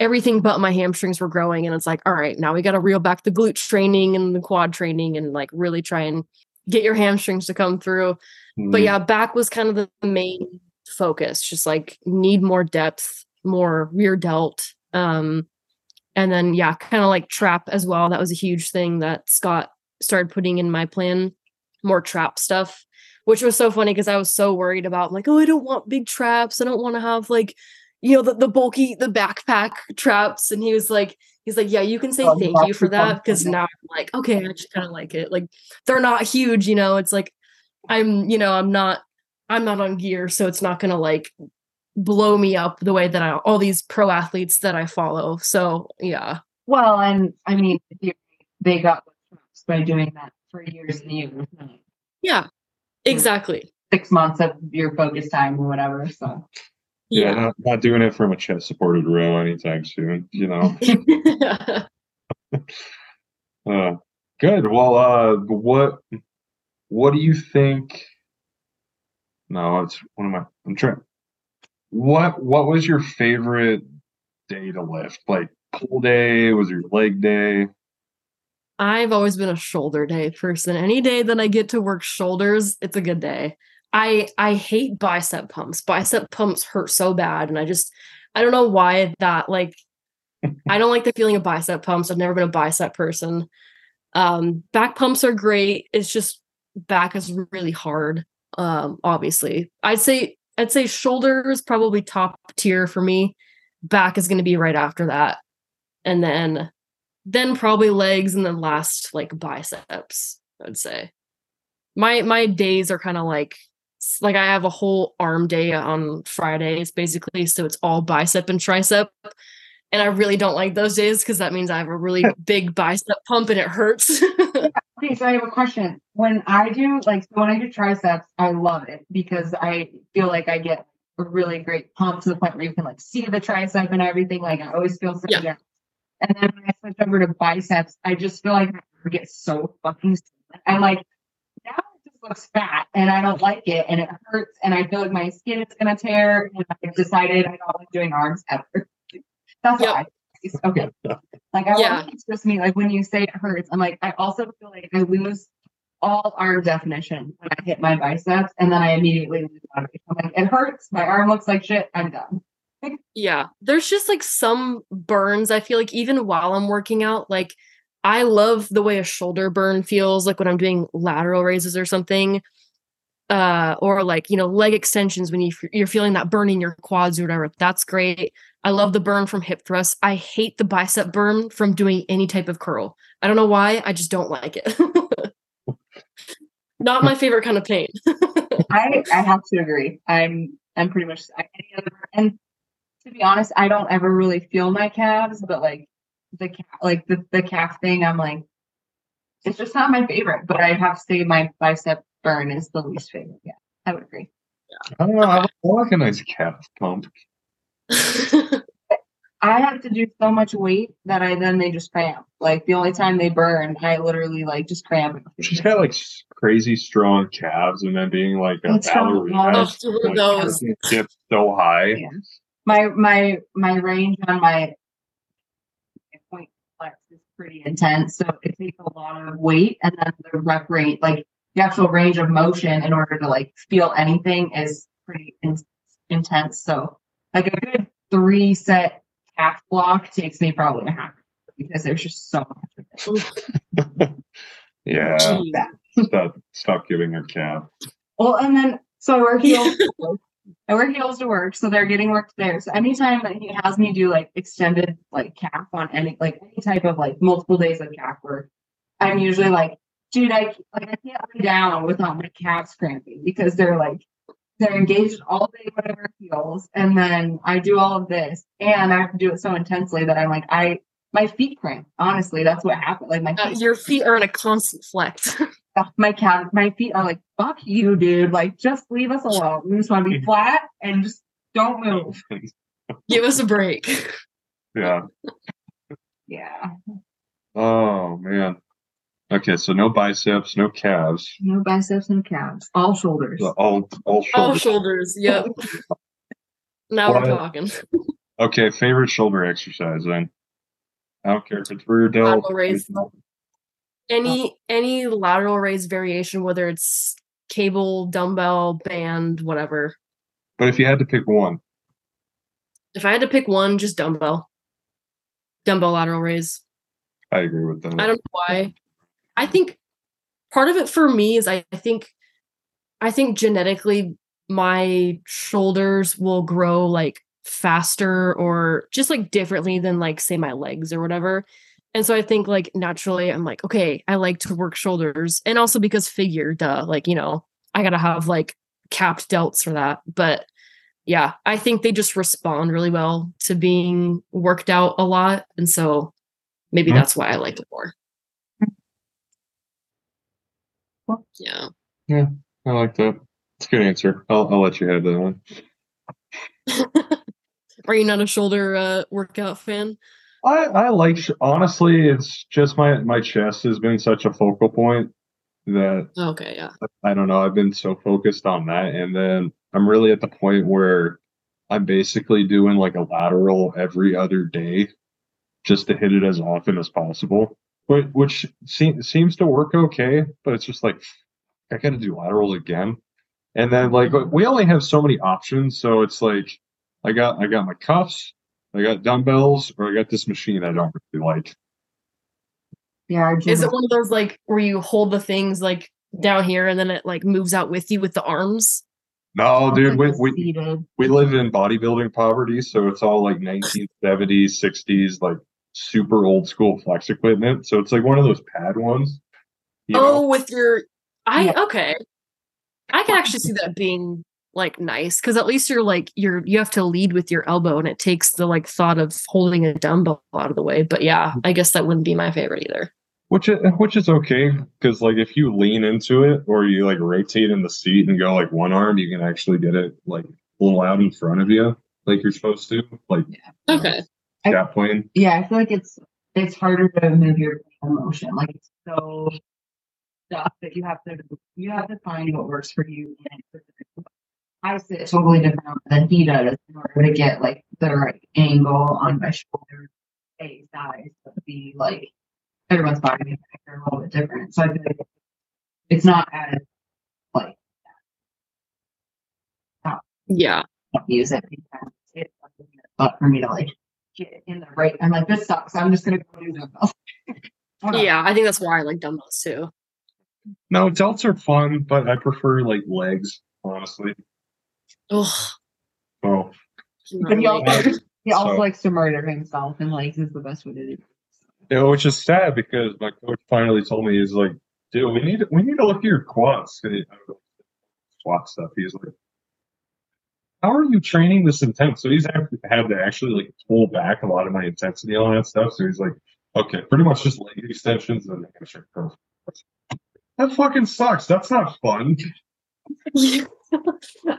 everything but my hamstrings were growing. And it's like, all right, now we got to reel back the glute training and the quad training and like really try and get your hamstrings to come through. Mm-hmm. But back was kind of the main focus, just like need more depth, more rear delt. And then, kind of like trap as well. That was a huge thing that Scott started putting in my plan, more trap stuff. Which was so funny because I was so worried about like, oh, I don't want big traps. I don't want to have like, the bulky, the backpack traps. And he was like, yeah, you can say thank you for that. Because now I'm like, okay, I just kind of like it. Like they're not huge, it's like, I'm not on gear. So it's not going to like blow me up the way that all these pro athletes that I follow. So yeah. Well, and I mean, they got traps by doing that for years and years. Yeah. Exactly. 6 months of your focus time or whatever. So not doing it from a chest supported row anytime soon, Good. Well, what do you think? No, it's one of my, I'm trying. What was your favorite day to lift? Like pull day? Was your leg day? I've always been a shoulder day person. Any day that I get to work shoulders, it's a good day. I hate bicep pumps. Bicep pumps hurt so bad. And I don't know why that, like, I don't like the feeling of bicep pumps. I've never been a bicep person. Back pumps are great. It's just back is really hard. Obviously I'd say I'd say shoulders probably top tier for me. Back is going to be right after that. And then probably legs, and then last like biceps, I would say. My days are kind of like I have a whole arm day on Fridays basically. So it's all bicep and tricep. And I really don't like those days because that means I have a really big bicep pump and it hurts. Okay, so I have a question. When I do triceps, I love it because I feel like I get a really great pump to the point where you can like see the tricep and everything. Like I always feel so good. And then when I switch over to biceps, I just feel like I get so fucking sick. I'm like, now it just looks fat and I don't like it and it hurts and I feel like my skin is going to tear and I've decided I don't like doing arms ever. That's why. Okay. Like I want to express me, like when you say it hurts, I'm like, I also feel like I lose all arm definition when I hit my biceps and then I immediately lose motivation. I'm like, it hurts. My arm looks like shit. I'm done. Yeah. There's just like some burns. I feel like even while I'm working out, like I love the way a shoulder burn feels like when I'm doing lateral raises or something, or like, you know, leg extensions when you're feeling that burn in your quads or whatever. That's great. I love the burn from hip thrusts. I hate the bicep burn from doing any type of curl. I don't know why. I just don't like it. Not my favorite kind of pain. I have to agree. I'm pretty much and to be honest, I don't ever really feel my calves, but like the calf thing, I'm like, it's just not my favorite. But I have to say my bicep burn is the least favorite. Yeah, I would agree. Yeah. I don't know. I like a nice calf pump. I have to do so much weight that they just cramp. Like the only time they burn, I literally like just cramp. She's got like crazy strong calves, and then being like a ballerina, dips so high. Yeah. My range on my point flex is pretty intense, so it takes a lot of weight, and then the rep rate, like the actual range of motion, in order to like feel anything, is pretty intense. So like a good 3-set half block takes me probably a half because there's just so much of it. Yeah. Stop giving her calf. Well, and then so I wear heels. I wear heels to work, so they're getting work there. So anytime that he has me do like extended like calf on any type of like multiple days of calf work, I'm usually like, dude, I can't lay down without my calves cramping because they're engaged all day, whatever feels, and then I do all of this, and I have to do it so intensely that I'm like, my feet cramp. Honestly, that's what happened. Like my feet, your feet are in a constant flex. My feet are like, fuck you, dude. Like, just leave us alone. We just want to be flat and just don't move. Give us a break. Yeah. Yeah. Oh man. Okay, so no biceps, no calves. No biceps, no calves. All shoulders. All shoulders. All shoulders, yep. Now we're talking. Okay, favorite shoulder exercise then. I don't care if it's rear delt. Lateral raise. Any lateral raise variation, whether it's cable, dumbbell, band, whatever. But if you had to pick one. If I had to pick one, just dumbbell. Dumbbell lateral raise. I agree with that. I don't know why. I think part of it for me is I think genetically my shoulders will grow like faster or just like differently than like say my legs or whatever. And so I think like naturally I'm like, okay, I like to work shoulders, and also because figure, duh, like, you know, I got to have like capped delts for that. But yeah, I think they just respond really well to being worked out a lot. And so maybe that's why I like it more. Yeah. Yeah, I like that. It's a good answer. I'll let you have that one. Are you not a shoulder workout fan? I like, honestly, it's just my chest has been such a focal point that I don't know. I've been so focused on that, and then I'm really at the point where I'm basically doing like a lateral every other day just to hit it as often as possible. Which seems to work okay, but it's just like, I got to do laterals again. And then like, we only have so many options. So it's like, I got my cuffs, I got dumbbells, or I got this machine I don't really like. Yeah. Is it one of those like where you hold the things like down here and then it like moves out with you with the arms? No, dude, we live in bodybuilding poverty, so it's all like 1970s, 60s, like super old school flex equipment. So it's like one of those pad ones. You know? With your, okay. I can actually see that being like nice, because at least you have to lead with your elbow, and it takes the like thought of holding a dumbbell out of the way. But yeah, I guess that wouldn't be my favorite either. Which is okay, because like if you lean into it or you like rotate in the seat and go like one arm, you can actually get it like a little out in front of you, like you're supposed to. Like yeah. Okay, that plane. Yeah, I feel like it's harder to move your motion. Like it's so stuff that you have to find what works for you. I sit totally different than he does in order to get like the right angle on my shoulders, face, eyes, to be like. Everyone's body is a little bit different, so I feel like it's not as like use it. It's but for me to like get in the right, I'm like this sucks. I'm just gonna go do dumbbells. Yeah, I think that's why I like dumbbells too. No, delts are fun, but I prefer like legs, honestly. Ugh. Oh, but he also likes to murder himself, and legs is the best way to do it. Yeah, which is sad because my coach finally told me, he's like, dude, we need to look at your quads. And squat stuff. He's like, how are you training this intense? So he's had to actually like pull back a lot of my intensity on that stuff. So he's like, okay, pretty much just leg extensions and hamstring curls. That fucking sucks. That's not fun.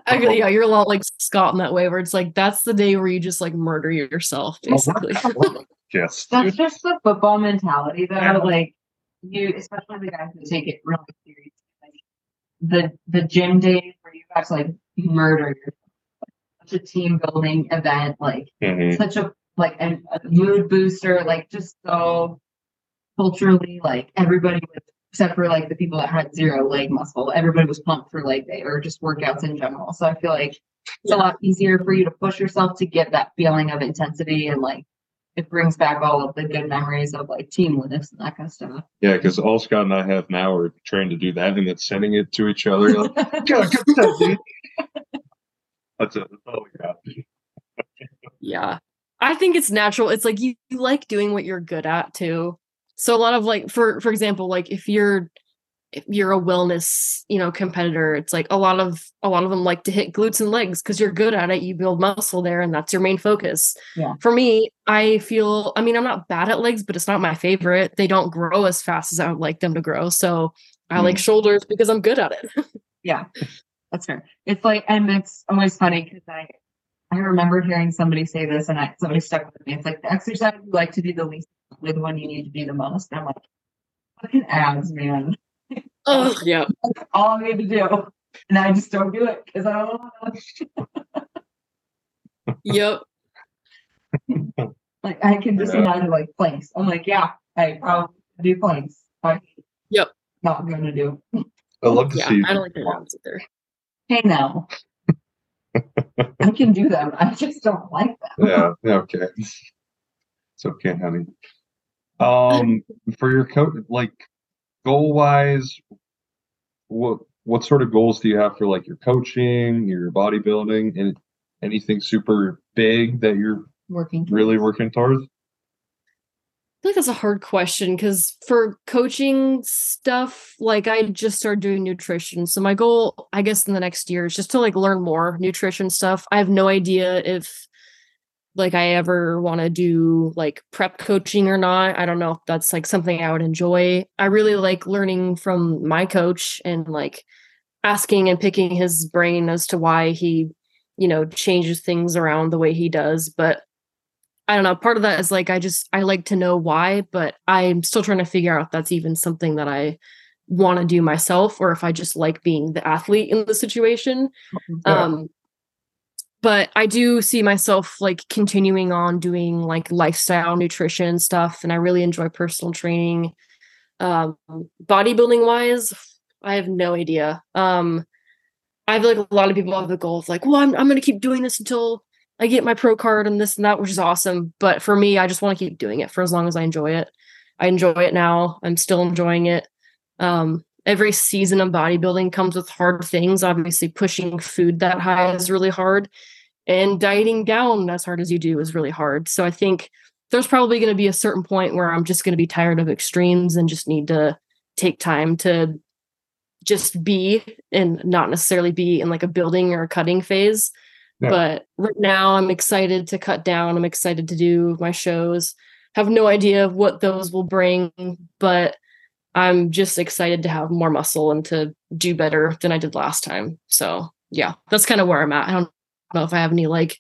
Actually, yeah, you're a lot like Scott in that way, where it's like that's the day where you just like murder yourself, basically. Oh, yes. That's just the football mentality, though. Yeah. Like you, especially the guys who take it really seriously. Like the gym days where you guys like murder yourself, such a team building event, like such a like a mood booster, like just so culturally, like everybody was, except for like the people that had zero leg muscle, everybody was pumped for leg day or just workouts in general. So I feel like it's a lot easier for you to push yourself to get that feeling of intensity and like. It brings back all of the good memories of like team lifts and that kind of stuff. Yeah, because all Scott and I have now are trying to do that and then sending it to each other. You're like, God, that's it. That's all we got. Yeah, I think it's natural. It's like you like doing what you're good at too. So a lot of like, for example, like if you're a wellness, competitor, it's like a lot of them like to hit glutes and legs because you're good at it. You build muscle there and that's your main focus. Yeah. For me, I'm not bad at legs, but it's not my favorite. They don't grow as fast as I would like them to grow. So I like shoulders because I'm good at it. Yeah, that's fair. It's like, and it's always funny because I remember hearing somebody say this and somebody stuck with me. It's like the exercise you like to do the least with one you need to do the most. And I'm like, fucking abs, man. Oh yeah, that's all I need to do, and I just don't do it because I don't want to. Yep. Like I can just imagine like planks. I'm like, yeah, I probably do planks. Yep. Not gonna do. I love to see. I don't like their arms either. Hey, now. I can do them. I just don't like them. Yeah. Okay. It's okay, honey. For your coach, like. Goal wise, what sort of goals do you have for like your coaching, your bodybuilding, and anything super big that you're working towards? I feel like that's a hard question because for coaching stuff, like I just started doing nutrition. So my goal, I guess, in the next year is just to like learn more nutrition stuff. I have no idea if like I ever want to do like prep coaching or not. I don't know if that's like something I would enjoy. I really like learning from my coach and like asking and picking his brain as to why he, changes things around the way he does. But I don't know. Part of that is like, I like to know why, but I'm still trying to figure out if that's even something that I want to do myself or if I just like being the athlete in the situation. Yeah. But I do see myself like continuing on doing like lifestyle nutrition stuff. And I really enjoy personal training. Bodybuilding wise, I have no idea. I feel like a lot of people have the goal of like, well, I'm going to keep doing this until I get my pro card and this and that, which is awesome. But for me, I just want to keep doing it for as long as I enjoy it. I enjoy it now. I'm still enjoying it. every season of bodybuilding comes with hard things. Obviously, pushing food that high is really hard, and dieting down as hard as you do is really hard. So I think there's probably going to be a certain point where I'm just going to be tired of extremes and just need to take time to just be, and not necessarily be in like a building or a cutting phase. Yeah. But right now I'm excited to cut down. I'm excited to do my shows. Have no idea what those will bring, but I'm just excited to have more muscle and to do better than I did last time. So yeah, that's kind of where I'm at. I don't know if I have any like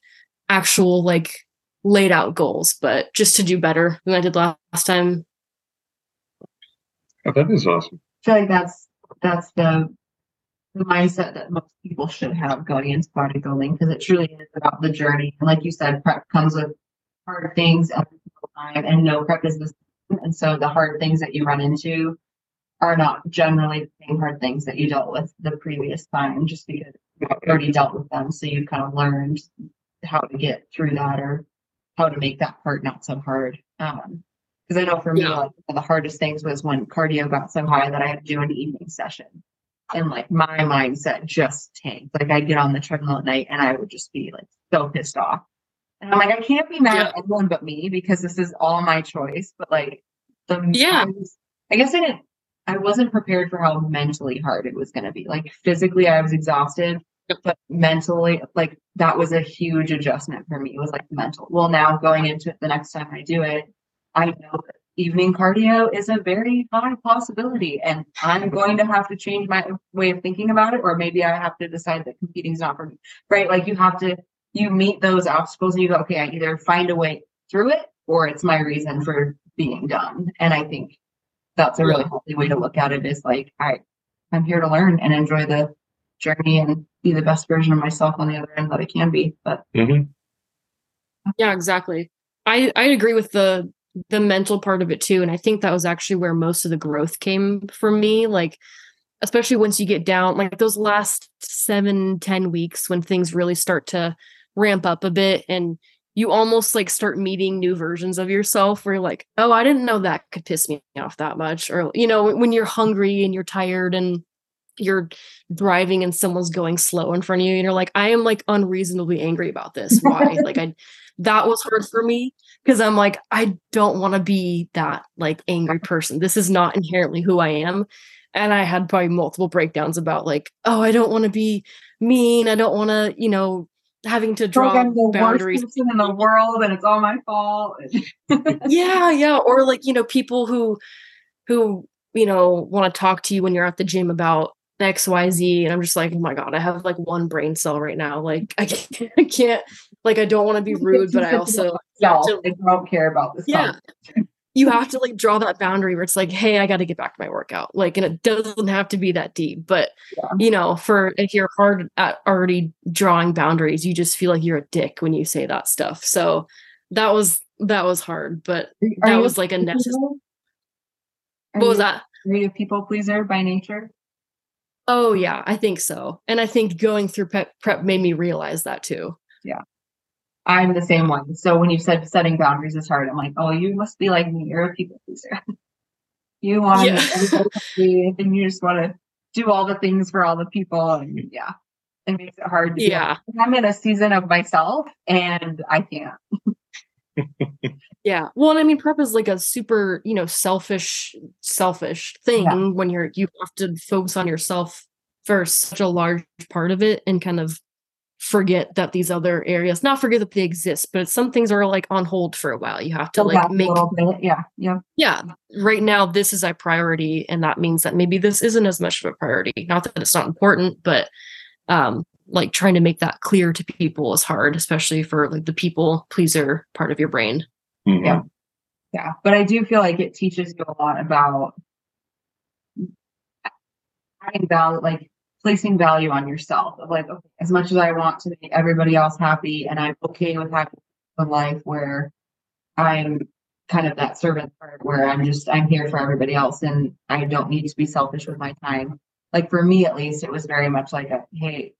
actual like laid out goals, but just to do better than I did last time. Oh, that is awesome. I feel like that's the mindset that most people should have going into bodybuilding, because it truly is about the journey. And like you said, prep comes with hard things every single time, and no prep is the same. And so the hard things that you run into are not generally the same hard things that you dealt with the previous time, just because you already dealt with them. So you've kind of learned how to get through that, or how to make that part not so hard. Because I know for me, like, one of the hardest things was when cardio got so high that I had to do an evening session. And like my mindset just tanked. Like I'd get on the treadmill at night and I would just be like so pissed off. And I'm like, I can't be mad at anyone but me, because this is all my choice. But like, I guess I wasn't prepared for how mentally hard it was going to be. Like physically I was exhausted, but mentally, like that was a huge adjustment for me. It was like mental. Well, now going into it the next time I do it, I know that evening cardio is a very high possibility, and I'm going to have to change my way of thinking about it, or maybe I have to decide that competing is not for me, right? Like you meet those obstacles and you go, okay, I either find a way through it, or it's my reason for being done. And I think that's a really healthy way to look at it, is like, I'm here to learn and enjoy the journey and be the best version of myself on the other end that I can be. But yeah, exactly. I agree with the mental part of it too. And I think that was actually where most of the growth came for me. Like, especially once you get down, like those last 7-10 weeks when things really start to ramp up a bit, and you almost like start meeting new versions of yourself where you're like, oh, I didn't know that could piss me off that much. Or, you know, when you're hungry and you're tired and you're driving and someone's going slow in front of you and you're like, I am like unreasonably angry about this. Why? Like that was hard for me, because I'm like, I don't want to be that like angry person. This is not inherently who I am. And I had probably multiple breakdowns about like, oh, I don't want to be mean. I don't want to, you know, having to draw boundaries. Worst person in the world, and it's all my fault. Yeah. Or like, you know, people who, you know, want to talk to you when you're at the gym about XYZ, and I'm just like, oh my God, I have like one brain cell right now. Like I can't like, I don't want to be rude, but I also don't care about this. Yeah. You have to like draw that boundary where it's like, hey, I got to get back to my workout. Like, and it doesn't have to be that deep, but you know, if you're hard at already drawing boundaries, you just feel like you're a dick when you say that stuff. So that was hard, but that was like a necessary. What was that? Are you a people pleaser by nature? Oh yeah, I think so. And I think going through prep made me realize that too. Yeah. I'm the same one. So when you said setting boundaries is hard, I'm like, oh, you must be like me. You're a people pleaser. You want to be, and you just want to do all the things for all the people. And yeah, it makes it hard. To I'm in a season of myself and I can't. Yeah. Well, and I mean, prep is like a super, you know, selfish thing when you have to focus on yourself for such a large part of it, and kind of forget that these other areas, not forget that they exist, but some things are like on hold for a while. You have to right now, this is a priority. And that means that maybe this isn't as much of a priority. Not that it's not important, but, like trying to make that clear to people is hard, especially for like the people pleaser part of your brain. Mm-hmm. Yeah. Yeah. But I do feel like it teaches you a lot about adding value, like placing value on yourself, of like, okay, as much as I want to make everybody else happy, and I'm okay with having a life where I'm kind of that servant part, where I'm here for everybody else and I don't need to be selfish with my time. Like for me, at least, it was very much like hey,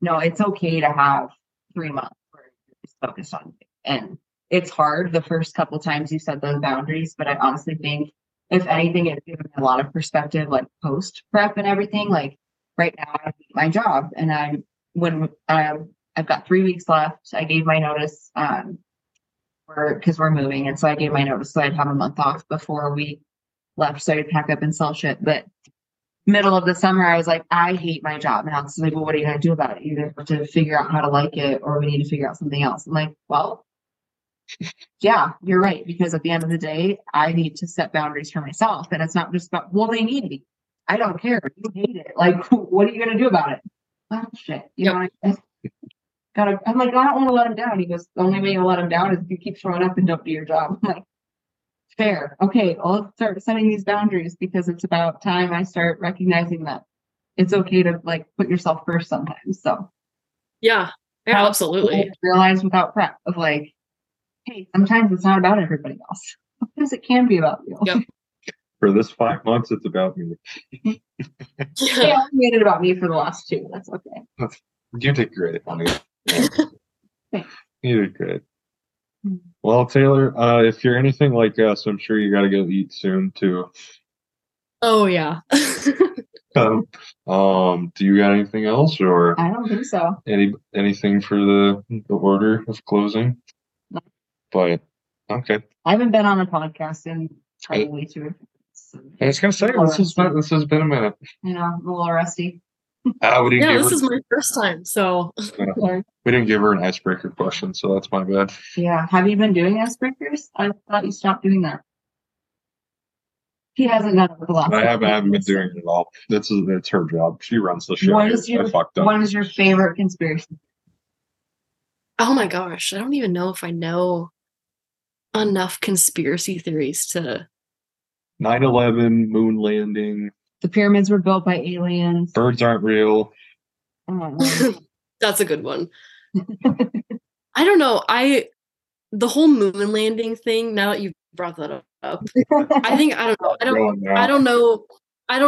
no, it's okay to have 3 months where you're just focused on you. And it's hard the first couple times you set those boundaries, but I honestly think if anything, it's given me a lot of perspective, like post prep and everything. Like right now, I hate my job, and I've got 3 weeks left. I gave my notice because we're moving, and so I gave my notice so I'd have a month off before we left, so I'd pack up and sell shit. But middle of the summer, I was like, I hate my job now. It's like, well, what are you going to do about it? You either have to figure out how to like it, or we need to figure out something else. I'm like, well, yeah, you're right. Because at the end of the day, I need to set boundaries for myself. And it's not just about, well, they need me. I don't care. You hate it. Like, what are you going to do about it? Oh, shit. You know, I'm like, I don't want to let him down. He goes, the only way you'll let him down is if you keep showing up and don't do your job. I'm like, fair. Okay, I'll start setting these boundaries, because it's about time I start recognizing that it's okay to like put yourself first sometimes. So yeah, absolutely. Realize without prep of like, hey, sometimes it's not about everybody else. Sometimes it can be about you. Yep. For this 5 months, it's about me. Yeah, I made it about me for the last two. That's okay. You did great, honey. Thanks. You did great. Well, Taylor, if you're anything like us, I'm sure you got to go eat soon too. Oh yeah. Do you got anything else, or I don't think so. Anything for the order of closing? No. But okay. I haven't been on a podcast in probably 2 weeks. I was gonna say this has been a minute. You know, I'm a little rusty. This is my first time, so we didn't give her an icebreaker question, so that's my bad. Yeah, have you been doing icebreakers? I thought you stopped doing that. He hasn't done it for the last. I haven't been doing it at all. It's her job. She runs the show. What is your favorite conspiracy? Oh my gosh, I don't even know if I know enough conspiracy theories to. 9/11, moon landing. The pyramids were built by aliens. Birds aren't real. That's a good one. I don't know. The whole moon landing thing, now that you brought that up, I don't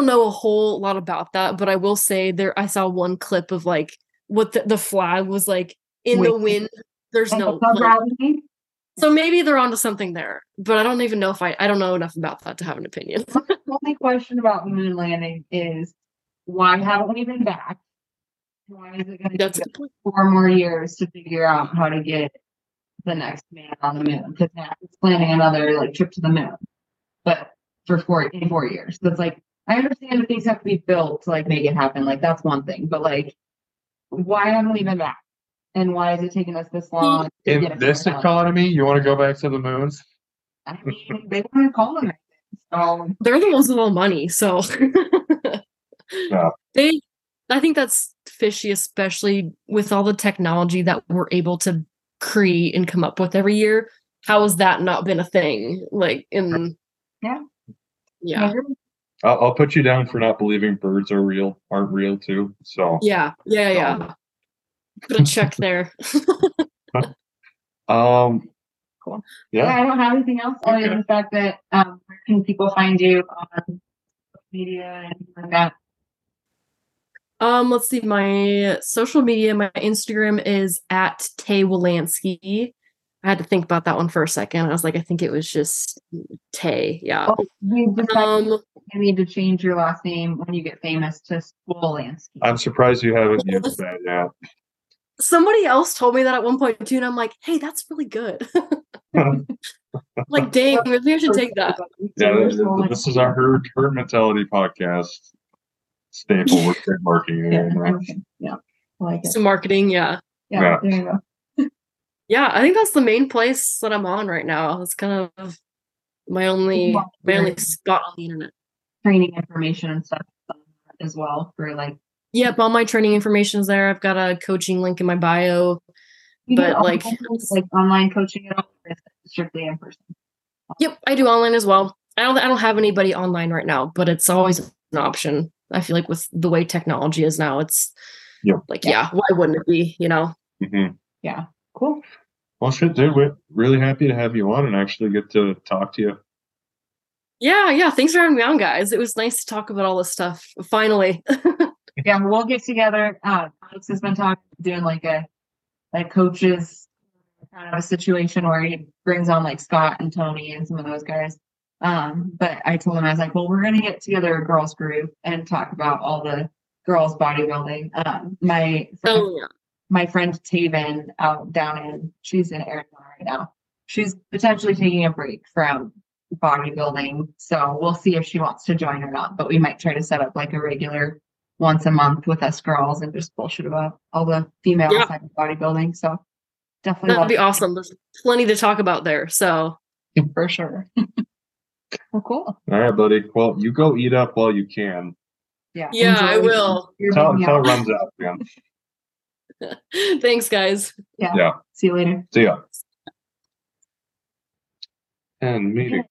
know a whole lot about that, but I will say I saw one clip of like what the flag was like in the wind. There's no gravity. So maybe they're onto something there, but I don't even know if I don't know enough about that to have an opinion. The only question about moon landing is, why haven't we been back? Why is it going to take 4 more years to figure out how to get the next man on the moon? Because now it's planning another like trip to the moon, but for 4 years. So it's like, I understand that things have to be built to like make it happen. Like that's one thing, but like, why haven't we been back? And why is it taking us this long? In this economy, you want to go back to the moon? I mean, they want to colonize it. So they're the ones with all money. So yeah. I think that's fishy, especially with all the technology that we're able to create and come up with every year. How has that not been a thing? Like yeah. I'll put you down for not believing birds aren't real too. So yeah. Put a check there. Cool. Yeah, I don't have anything else other than the fact that where can people find you on social media and things like that? Let's see. My social media, my Instagram is @TayWolanski. I had to think about that one for a second. I was like, I think it was just Tay. Yeah. Oh, you need to change your last name when you get famous to Wolanski. I'm surprised you haven't used that yet. Somebody else told me that at one point too, and I'm like, hey, that's really good. Like, dang, maybe I should take that. Yeah, this is our herd mentality podcast staple with marketing. Yeah, I like it. Some marketing, yeah. There you go. Yeah, I think that's the main place that I'm on right now. It's kind of my only spot on the internet. Training information and stuff as well for like. Yep, all my training information is there. I've got a coaching link in my bio. Like online coaching at all, or is it strictly in person? Yep, I do online as well. I don't have anybody online right now, but it's always an option. I feel like with the way technology is now, it's why wouldn't it be? You know? Mm-hmm. Yeah, cool. Well, shit, dude, we're really happy to have you on and actually get to talk to you. Yeah. Thanks for having me on, guys. It was nice to talk about all this stuff finally. Yeah, we'll get together. Alex has been doing like a coaches kind of a situation where he brings on like Scott and Tony and some of those guys But I told him, I was like, well, we're going to get together a girls group and talk about all the girls bodybuilding. My friend Taven out she's in Arizona right now. She's potentially taking a break from bodybuilding. So we'll see if she wants to join or not, but we might try to set up like a regular once a month with us girls and just bullshit about all the female side of bodybuilding. So definitely. That'd be awesome. There's plenty to talk about there. So yeah, for sure. Well, cool. All right, buddy. Well, you go eat up while you can. Yeah. Yeah, enjoy. I will. Until it runs out, man. Thanks, guys. Yeah. See you later. See ya. And meeting.